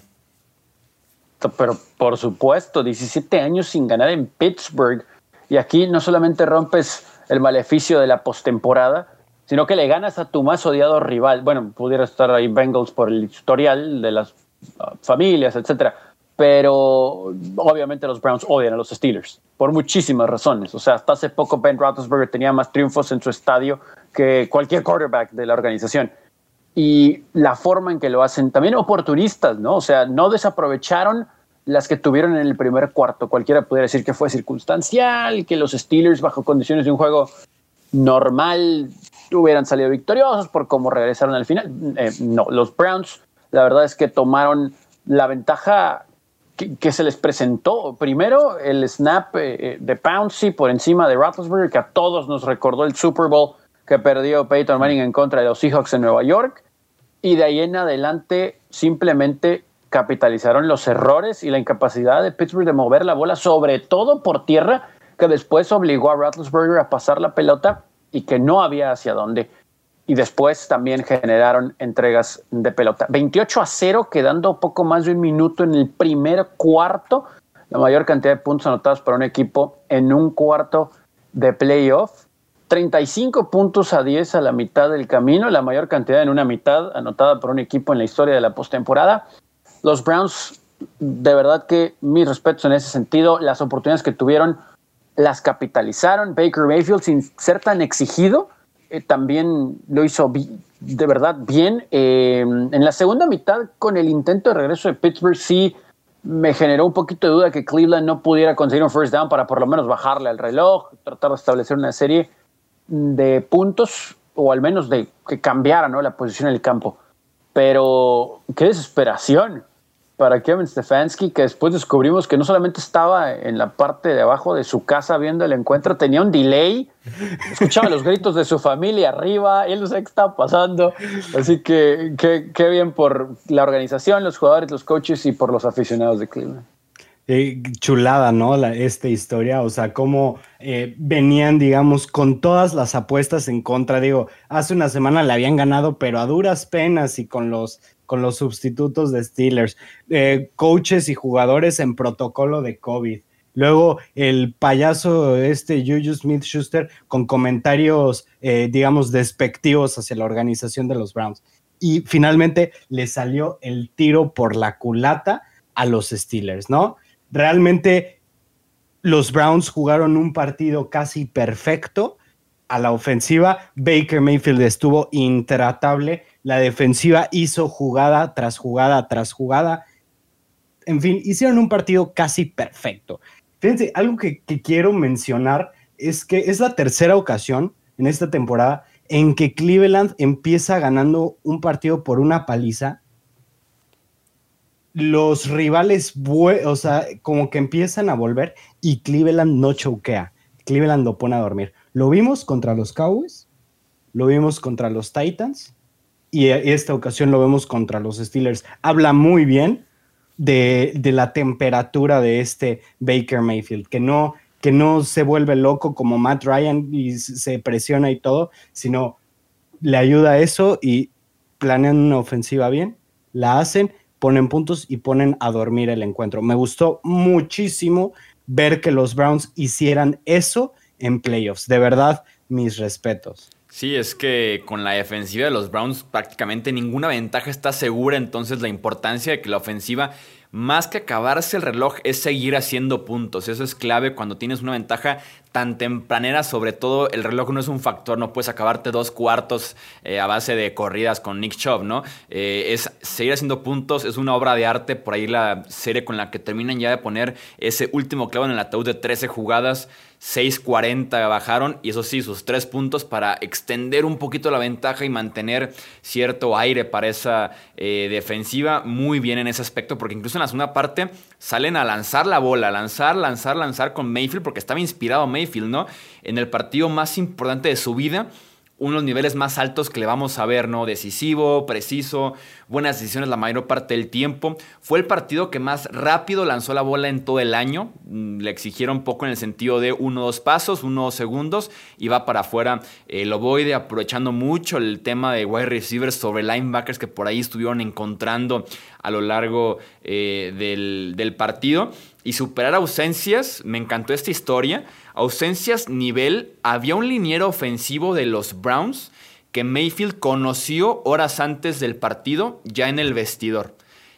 Pero por supuesto, 17 años sin ganar en Pittsburgh. Y aquí no solamente rompes el maleficio de la postemporada, sino que le ganas a tu más odiado rival. Bueno, pudiera estar ahí Bengals por el historial de las familias, etcétera. Pero obviamente los Browns odian a los Steelers por muchísimas razones. O sea, hasta hace poco Ben Roethlisberger tenía más triunfos en su estadio que cualquier quarterback de la organización. Y la forma en que lo hacen, también oportunistas, ¿no? O sea, no desaprovecharon las que tuvieron en el primer cuarto. Cualquiera pudiera decir que fue circunstancial, que los Steelers bajo condiciones de un juego normal hubieran salido victoriosos por cómo regresaron al final. No, los Browns la verdad es que tomaron la ventaja que se les presentó. Primero el snap de Pouncey por encima de Roethlisberger, que a todos nos recordó el Super Bowl que perdió Peyton Manning en contra de los Seahawks en Nueva York, y de ahí en adelante simplemente capitalizaron los errores y la incapacidad de Pittsburgh de mover la bola, sobre todo por tierra, que después obligó a Roethlisberger a pasar la pelota y que no había hacia dónde. Y después también generaron entregas de pelota. 28-0, quedando poco más de un minuto en el primer cuarto. La mayor cantidad de puntos anotados para un equipo en un cuarto de playoff. 35-10 a la mitad del camino. La mayor cantidad en una mitad anotada por un equipo en la historia de la postemporada. Los Browns, de verdad que mis respetos en ese sentido. Las oportunidades que tuvieron las capitalizaron. Baker Mayfield, sin ser tan exigido, también lo hizo de verdad bien. En la segunda mitad, con el intento de regreso de Pittsburgh, sí me generó un poquito de duda que Cleveland no pudiera conseguir un first down para por lo menos bajarle al reloj, tratar de establecer una serie de puntos o al menos de que cambiara, ¿no?, la posición en el campo. Pero qué desesperación para Kevin Stefanski, que después descubrimos que no solamente estaba en la parte de abajo de su casa viendo el encuentro, tenía un delay, escuchaba los gritos de su familia arriba, él no sé qué estaba pasando. Así que qué bien por la organización, los jugadores, los coaches y por los aficionados de Cleveland. Chulada, ¿no? Esta historia, o sea, cómo venían, digamos, con todas las apuestas en contra. Digo, hace una semana le habían ganado, pero a duras penas y con los sustitutos de Steelers, coaches y jugadores en protocolo de COVID. Luego el payaso Juju Smith-Schuster con comentarios, digamos, despectivos hacia la organización de los Browns. Y finalmente le salió el tiro por la culata a los Steelers, ¿no? Realmente los Browns jugaron un partido casi perfecto a la ofensiva. Baker Mayfield estuvo intratable. La defensiva hizo jugada tras jugada tras jugada. En fin, hicieron un partido casi perfecto. Fíjense, algo que quiero mencionar es que es la tercera ocasión en esta temporada en que Cleveland empieza ganando un partido por una paliza. Los rivales, o sea, como que empiezan a volver y Cleveland no choquea. Cleveland lo pone a dormir. Lo vimos contra los Cowboys, lo vimos contra los Titans y esta ocasión lo vemos contra los Steelers. Habla muy bien de la temperatura de este Baker Mayfield, que no se vuelve loco como Matt Ryan y se presiona y todo, sino le ayuda a eso y planean una ofensiva bien, la hacen, ponen puntos y ponen a dormir el encuentro. Me gustó muchísimo ver que los Browns hicieran eso en playoffs. De verdad, mis respetos. Sí, es que con la defensiva de los Browns prácticamente ninguna ventaja está segura, entonces la importancia de que la ofensiva, más que acabarse el reloj, es seguir haciendo puntos. Eso es clave cuando tienes una ventaja tan tempranera, sobre todo el reloj no es un factor, no puedes acabarte dos cuartos a base de corridas con Nick Chubb, ¿no? Es seguir haciendo puntos, es una obra de arte, por ahí la serie con la que terminan ya de poner ese último clavo en el ataúd de 13 jugadas, 6.40 bajaron, y eso sí, sus 3 puntos para extender un poquito la ventaja y mantener cierto aire para esa defensiva, muy bien en ese aspecto, porque incluso en la segunda parte salen a lanzar la bola, lanzar con Mayfield, porque estaba inspirado Mayfield, ¿no? En el partido más importante de su vida, uno de los niveles más altos que le vamos a ver, ¿no? Decisivo, preciso, buenas decisiones la mayor parte del tiempo. Fue el partido que más rápido lanzó la bola en todo el año. Le exigieron poco en el sentido de 1 o 2 pasos, 1 o 2 segundos, y va para afuera el ovoide, aprovechando mucho el tema de wide receivers sobre linebackers que por ahí estuvieron encontrando a lo largo del partido. Y superar ausencias, me encantó esta historia, ausencias nivel, había un liniero ofensivo de los Browns que Mayfield conoció horas antes del partido, ya en el vestidor.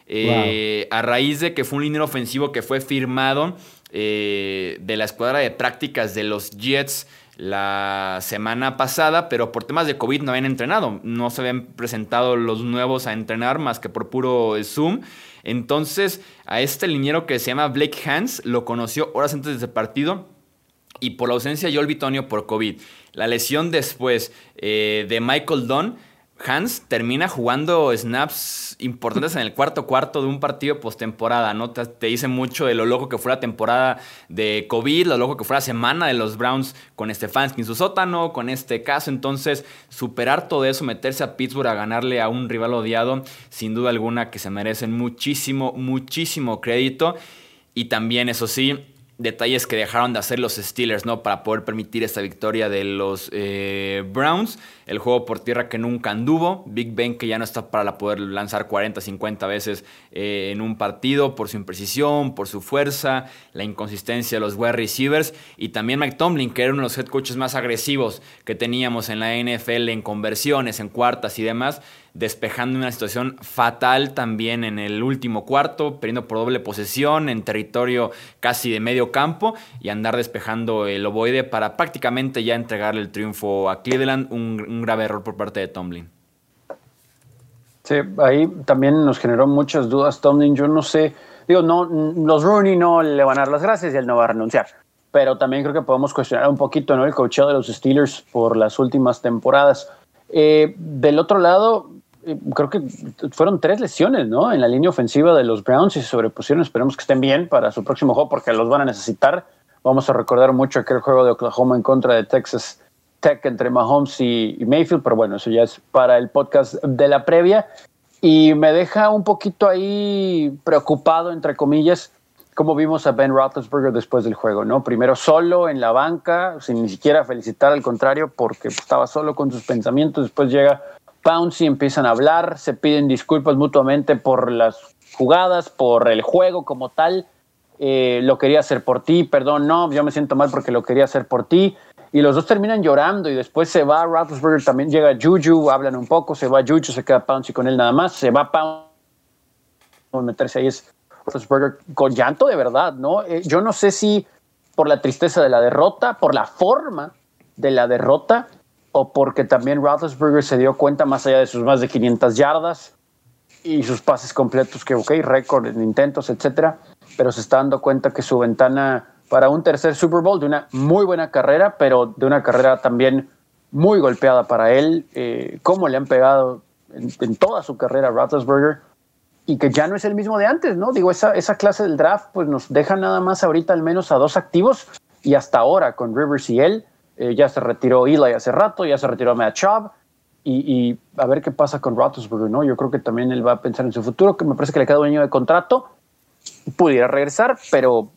Wow. A raíz de que fue un liniero ofensivo que fue firmado de la escuadra de prácticas de los Jets la semana pasada, pero por temas de COVID no habían entrenado, no se habían presentado los nuevos a entrenar más que por puro Zoom. Entonces, a este liniero que se llama Blake Hans, lo conoció horas antes del partido, y por la ausencia de Joel Bitonio por COVID, la lesión después de Michael Dunn, Hans termina jugando snaps importantes en el cuarto cuarto de un partido postemporada, ¿no? Te dice mucho de lo loco que fue la temporada de COVID, lo loco que fue la semana de los Browns con Stefanski en su sótano, con este caso. Entonces, superar todo eso, meterse a Pittsburgh a ganarle a un rival odiado, sin duda alguna que se merecen muchísimo, muchísimo crédito. Y también, eso sí, detalles que dejaron de hacer los Steelers, ¿no? Para poder permitir esta victoria de los Browns. El juego por tierra que nunca anduvo. Big Ben que ya no está para poder lanzar 40, 50 veces en un partido por su imprecisión, por su fuerza, la inconsistencia de los wide receivers. Y también Mike Tomlin, que era uno de los head coaches más agresivos que teníamos en la NFL en conversiones, en cuartas y demás, despejando una situación fatal también en el último cuarto, perdiendo por doble posesión en territorio casi de medio campo y andar despejando el ovoide para prácticamente ya entregarle el triunfo a Cleveland, un grave error por parte de Tomlin. Sí, ahí también nos generó muchas dudas Tomlin, yo no sé, los Rooney no le van a dar las gracias y él no va a renunciar, pero también creo que podemos cuestionar un poquito, ¿no?, el coacheo de los Steelers por las últimas temporadas. Del otro lado, creo que fueron 3 lesiones, ¿no?, en la línea ofensiva de los Browns y se sobrepusieron. Esperemos que estén bien para su próximo juego porque los van a necesitar. Vamos a recordar mucho aquel juego de Oklahoma en contra de Texas Tech entre Mahomes y Mayfield, pero bueno, eso ya es para el podcast de la previa. Y me deja un poquito ahí preocupado, entre comillas, como vimos a Ben Roethlisberger después del juego, ¿no? Primero solo en la banca, sin ni siquiera felicitar, al contrario, porque estaba solo con sus pensamientos. Después llega Pouncey, empiezan a hablar, se piden disculpas mutuamente por las jugadas, por el juego como tal. Lo quería hacer por ti, perdón, no, yo me siento mal porque lo quería hacer por ti. Y los dos terminan llorando y después se va Roethlisberger, también llega Juju, hablan un poco, se va Juju, se queda Pouncey con él nada más, se va Pouncey. Vamos a meterse ahí es Roethlisberger con llanto de verdad, ¿no? Yo no sé si por la tristeza de la derrota, por la forma de la derrota, o porque también Roethlisberger se dio cuenta, más allá de sus más de 500 yardas y sus pases completos, que ok, récord en intentos, etcétera, pero se está dando cuenta que su ventana para un tercer Super Bowl, de una muy buena carrera, pero de una carrera también muy golpeada para él, cómo le han pegado en toda su carrera a Roethlisberger, y que ya no es el mismo de antes, ¿no? Digo, esa clase del draft pues nos deja nada más ahorita al menos a 2 activos, y hasta ahora con Rivers y él. Ya se retiró Eli hace rato, ya se retiró Matt Schaub, y a ver qué pasa con Roethlisberger, ¿no? Yo creo que también él va a pensar en su futuro, que me parece que le queda un año de contrato, pudiera regresar, pero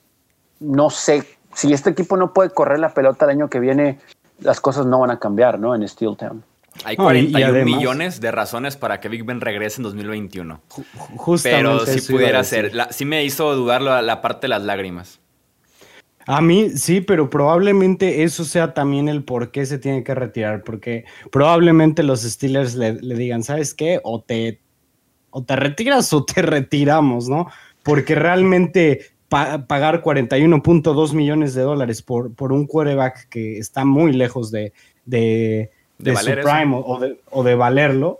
no sé. Si este equipo no puede correr la pelota el año que viene, las cosas no van a cambiar, ¿no? En Steeltown. Hay 41 millones de razones para que Big Ben regrese en 2021. Pero si pudiera ser. Sí me hizo dudar la parte de las lágrimas. A mí sí, pero probablemente eso sea también el por qué se tiene que retirar. Porque probablemente los Steelers le digan, ¿sabes qué? O te retiras o te retiramos, ¿no? Porque realmente pagar $41.2 millones por un quarterback que está muy lejos de su prime o de valerlo,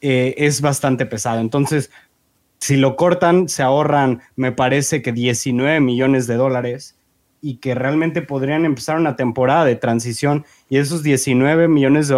es bastante pesado. Entonces, si lo cortan, se ahorran, me parece que $19 millones y que realmente podrían empezar una temporada de transición y esos $19 millones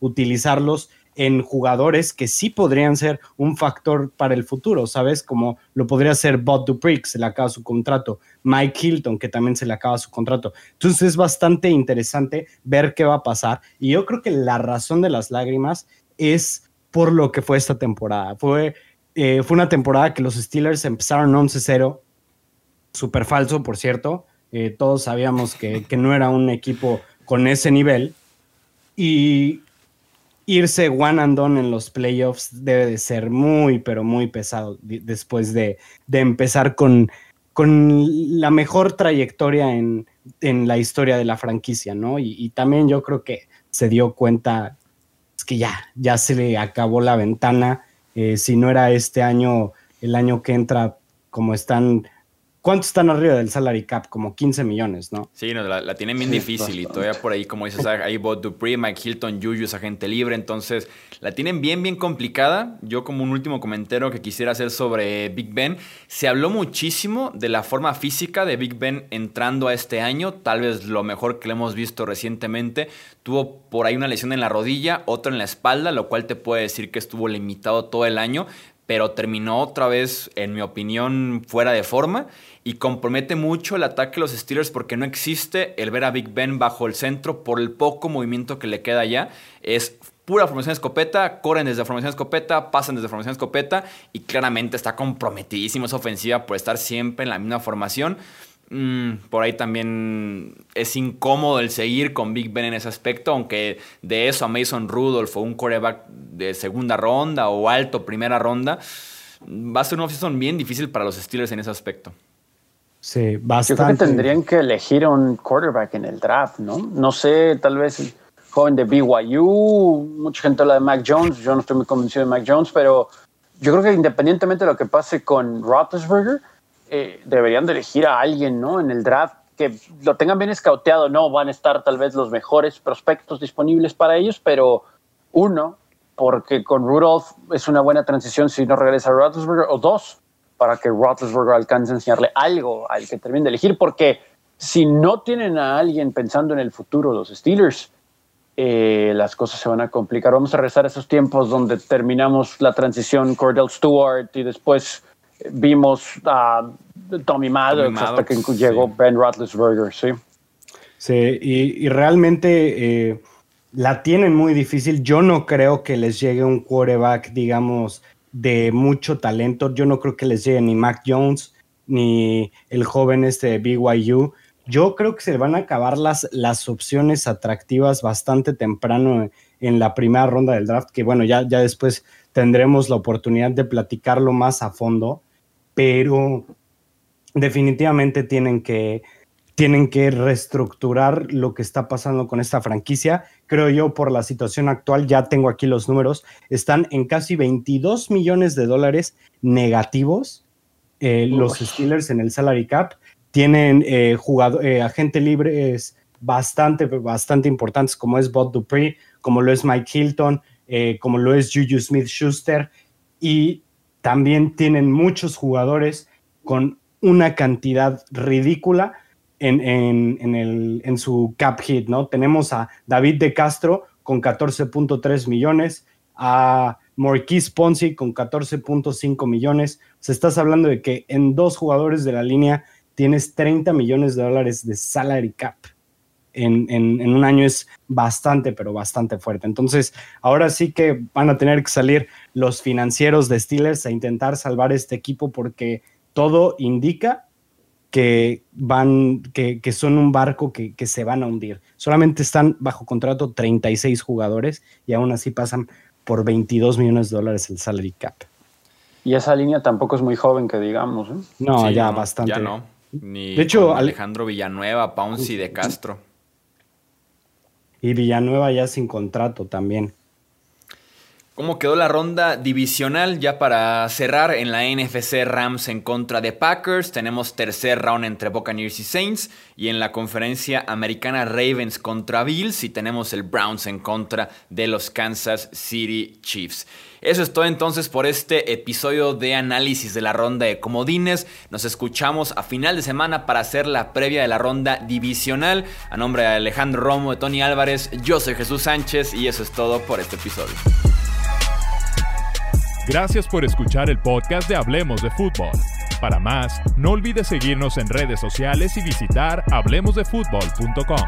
utilizarlos en jugadores que sí podrían ser un factor para el futuro, ¿sabes? Como lo podría ser Bud Dupree, que se le acaba su contrato, Mike Hilton, que también se le acaba su contrato. Entonces es bastante interesante ver qué va a pasar, y yo creo que la razón de las lágrimas es por lo que fue esta temporada. Fue una temporada que los Steelers empezaron 11-0, súper falso, por cierto. Todos sabíamos que no era un equipo con ese nivel, y irse one and done en los playoffs debe de ser muy, pero muy pesado después de empezar con la mejor trayectoria en la historia de la franquicia, ¿no? Y también yo creo que se dio cuenta que ya se le acabó la ventana. Si no era este año, el año que entra, como están... ¿Cuánto están arriba del salary cap? Como 15 millones, ¿no? Sí, no, la tienen bien difícil, y todavía por ahí, como dices, hay Bud Dupree, Mike Hilton, Juju es agente libre, entonces la tienen bien, bien complicada. Yo como un último comentario que quisiera hacer sobre Big Ben, se habló muchísimo de la forma física de Big Ben entrando a este año, tal vez lo mejor que le hemos visto recientemente. Tuvo por ahí una lesión en la rodilla, otra en la espalda, lo cual te puede decir que estuvo limitado todo el año, pero terminó otra vez, en mi opinión, fuera de forma, y compromete mucho el ataque de los Steelers porque no existe el ver a Big Ben bajo el centro por el poco movimiento que le queda ya. Es pura formación escopeta, corren desde formación escopeta, pasan desde formación escopeta, y claramente está comprometidísimo esa ofensiva por estar siempre en la misma formación. Por ahí también es incómodo el seguir con Big Ben en ese aspecto, aunque de eso a Mason Rudolph o un quarterback de segunda ronda o alto primera ronda, va a ser una offseason bien difícil para los Steelers en ese aspecto. Sí, bastante. Yo creo que tendrían que elegir un quarterback en el draft, ¿no? No sé, tal vez el joven de BYU, mucha gente habla de Mac Jones, yo no estoy muy convencido de Mac Jones, pero yo creo que independientemente de lo que pase con Roethlisberger, deberían de elegir a alguien, ¿no? En el draft, que lo tengan bien escauteado. No van a estar tal vez los mejores prospectos disponibles para ellos, pero uno, porque con Rudolph es una buena transición si no regresa a Roethlisberger, o dos, para que Roethlisberger alcance a enseñarle algo al que termine de elegir, porque si no tienen a alguien pensando en el futuro los Steelers, las cosas se van a complicar. Vamos a regresar a esos tiempos donde terminamos la transición Cordell Stewart y después vimos a Tommy Maddox hasta que llegó Ben Roethlisberger, ¿sí? Sí, y realmente la tienen muy difícil. Yo no creo que les llegue un quarterback, digamos, de mucho talento. Yo no creo que les llegue ni Mac Jones ni el joven de BYU. Yo creo que se van a acabar las opciones atractivas bastante temprano en la primera ronda del draft, que bueno, ya después tendremos la oportunidad de platicarlo más a fondo, pero definitivamente tienen que reestructurar lo que está pasando con esta franquicia. Creo yo, por la situación actual, ya tengo aquí los números, están en casi $22 millones negativos los Steelers en el salary cap. Tienen agentes libres bastante importantes, como es Bud Dupree, como lo es Mike Hilton, como lo es Juju Smith-Schuster, y también tienen muchos jugadores con una cantidad ridícula en su cap hit, ¿no? Tenemos a David De Castro con $14.3 millones, a Maurkice Pouncey con $14.5 millones. Se estás hablando de que en dos jugadores de la línea tienes $30 millones de salary cap. En un año es bastante, pero bastante fuerte. Entonces, ahora sí que van a tener que salir los financieros de Steelers a intentar salvar este equipo, porque todo indica que son un barco que se van a hundir. Solamente están bajo contrato 36 jugadores y aún así pasan por $22 millones el salary cap. Y esa línea tampoco es muy joven, que digamos, ¿eh? No, sí, ya no, bastante. Ya no. Ni de hecho, Alejandro Villanueva, Pouncy de Castro. Y Villanueva ya sin contrato también. ¿Cómo quedó la ronda divisional? Ya para cerrar, en la NFC, Rams en contra de Packers. Tenemos tercer round entre Buccaneers y Saints. Y en la conferencia americana, Ravens contra Bills. Y tenemos el Browns en contra de los Kansas City Chiefs. Eso es todo entonces por este episodio de análisis de la ronda de comodines. Nos escuchamos a final de semana para hacer la previa de la ronda divisional. A nombre de Alejandro Romo, de Tony Álvarez, yo soy Jesús Sánchez y eso es todo por este episodio. Gracias por escuchar el podcast de Hablemos de Fútbol. Para más, no olvides seguirnos en redes sociales y visitar hablemosdefutbol.com.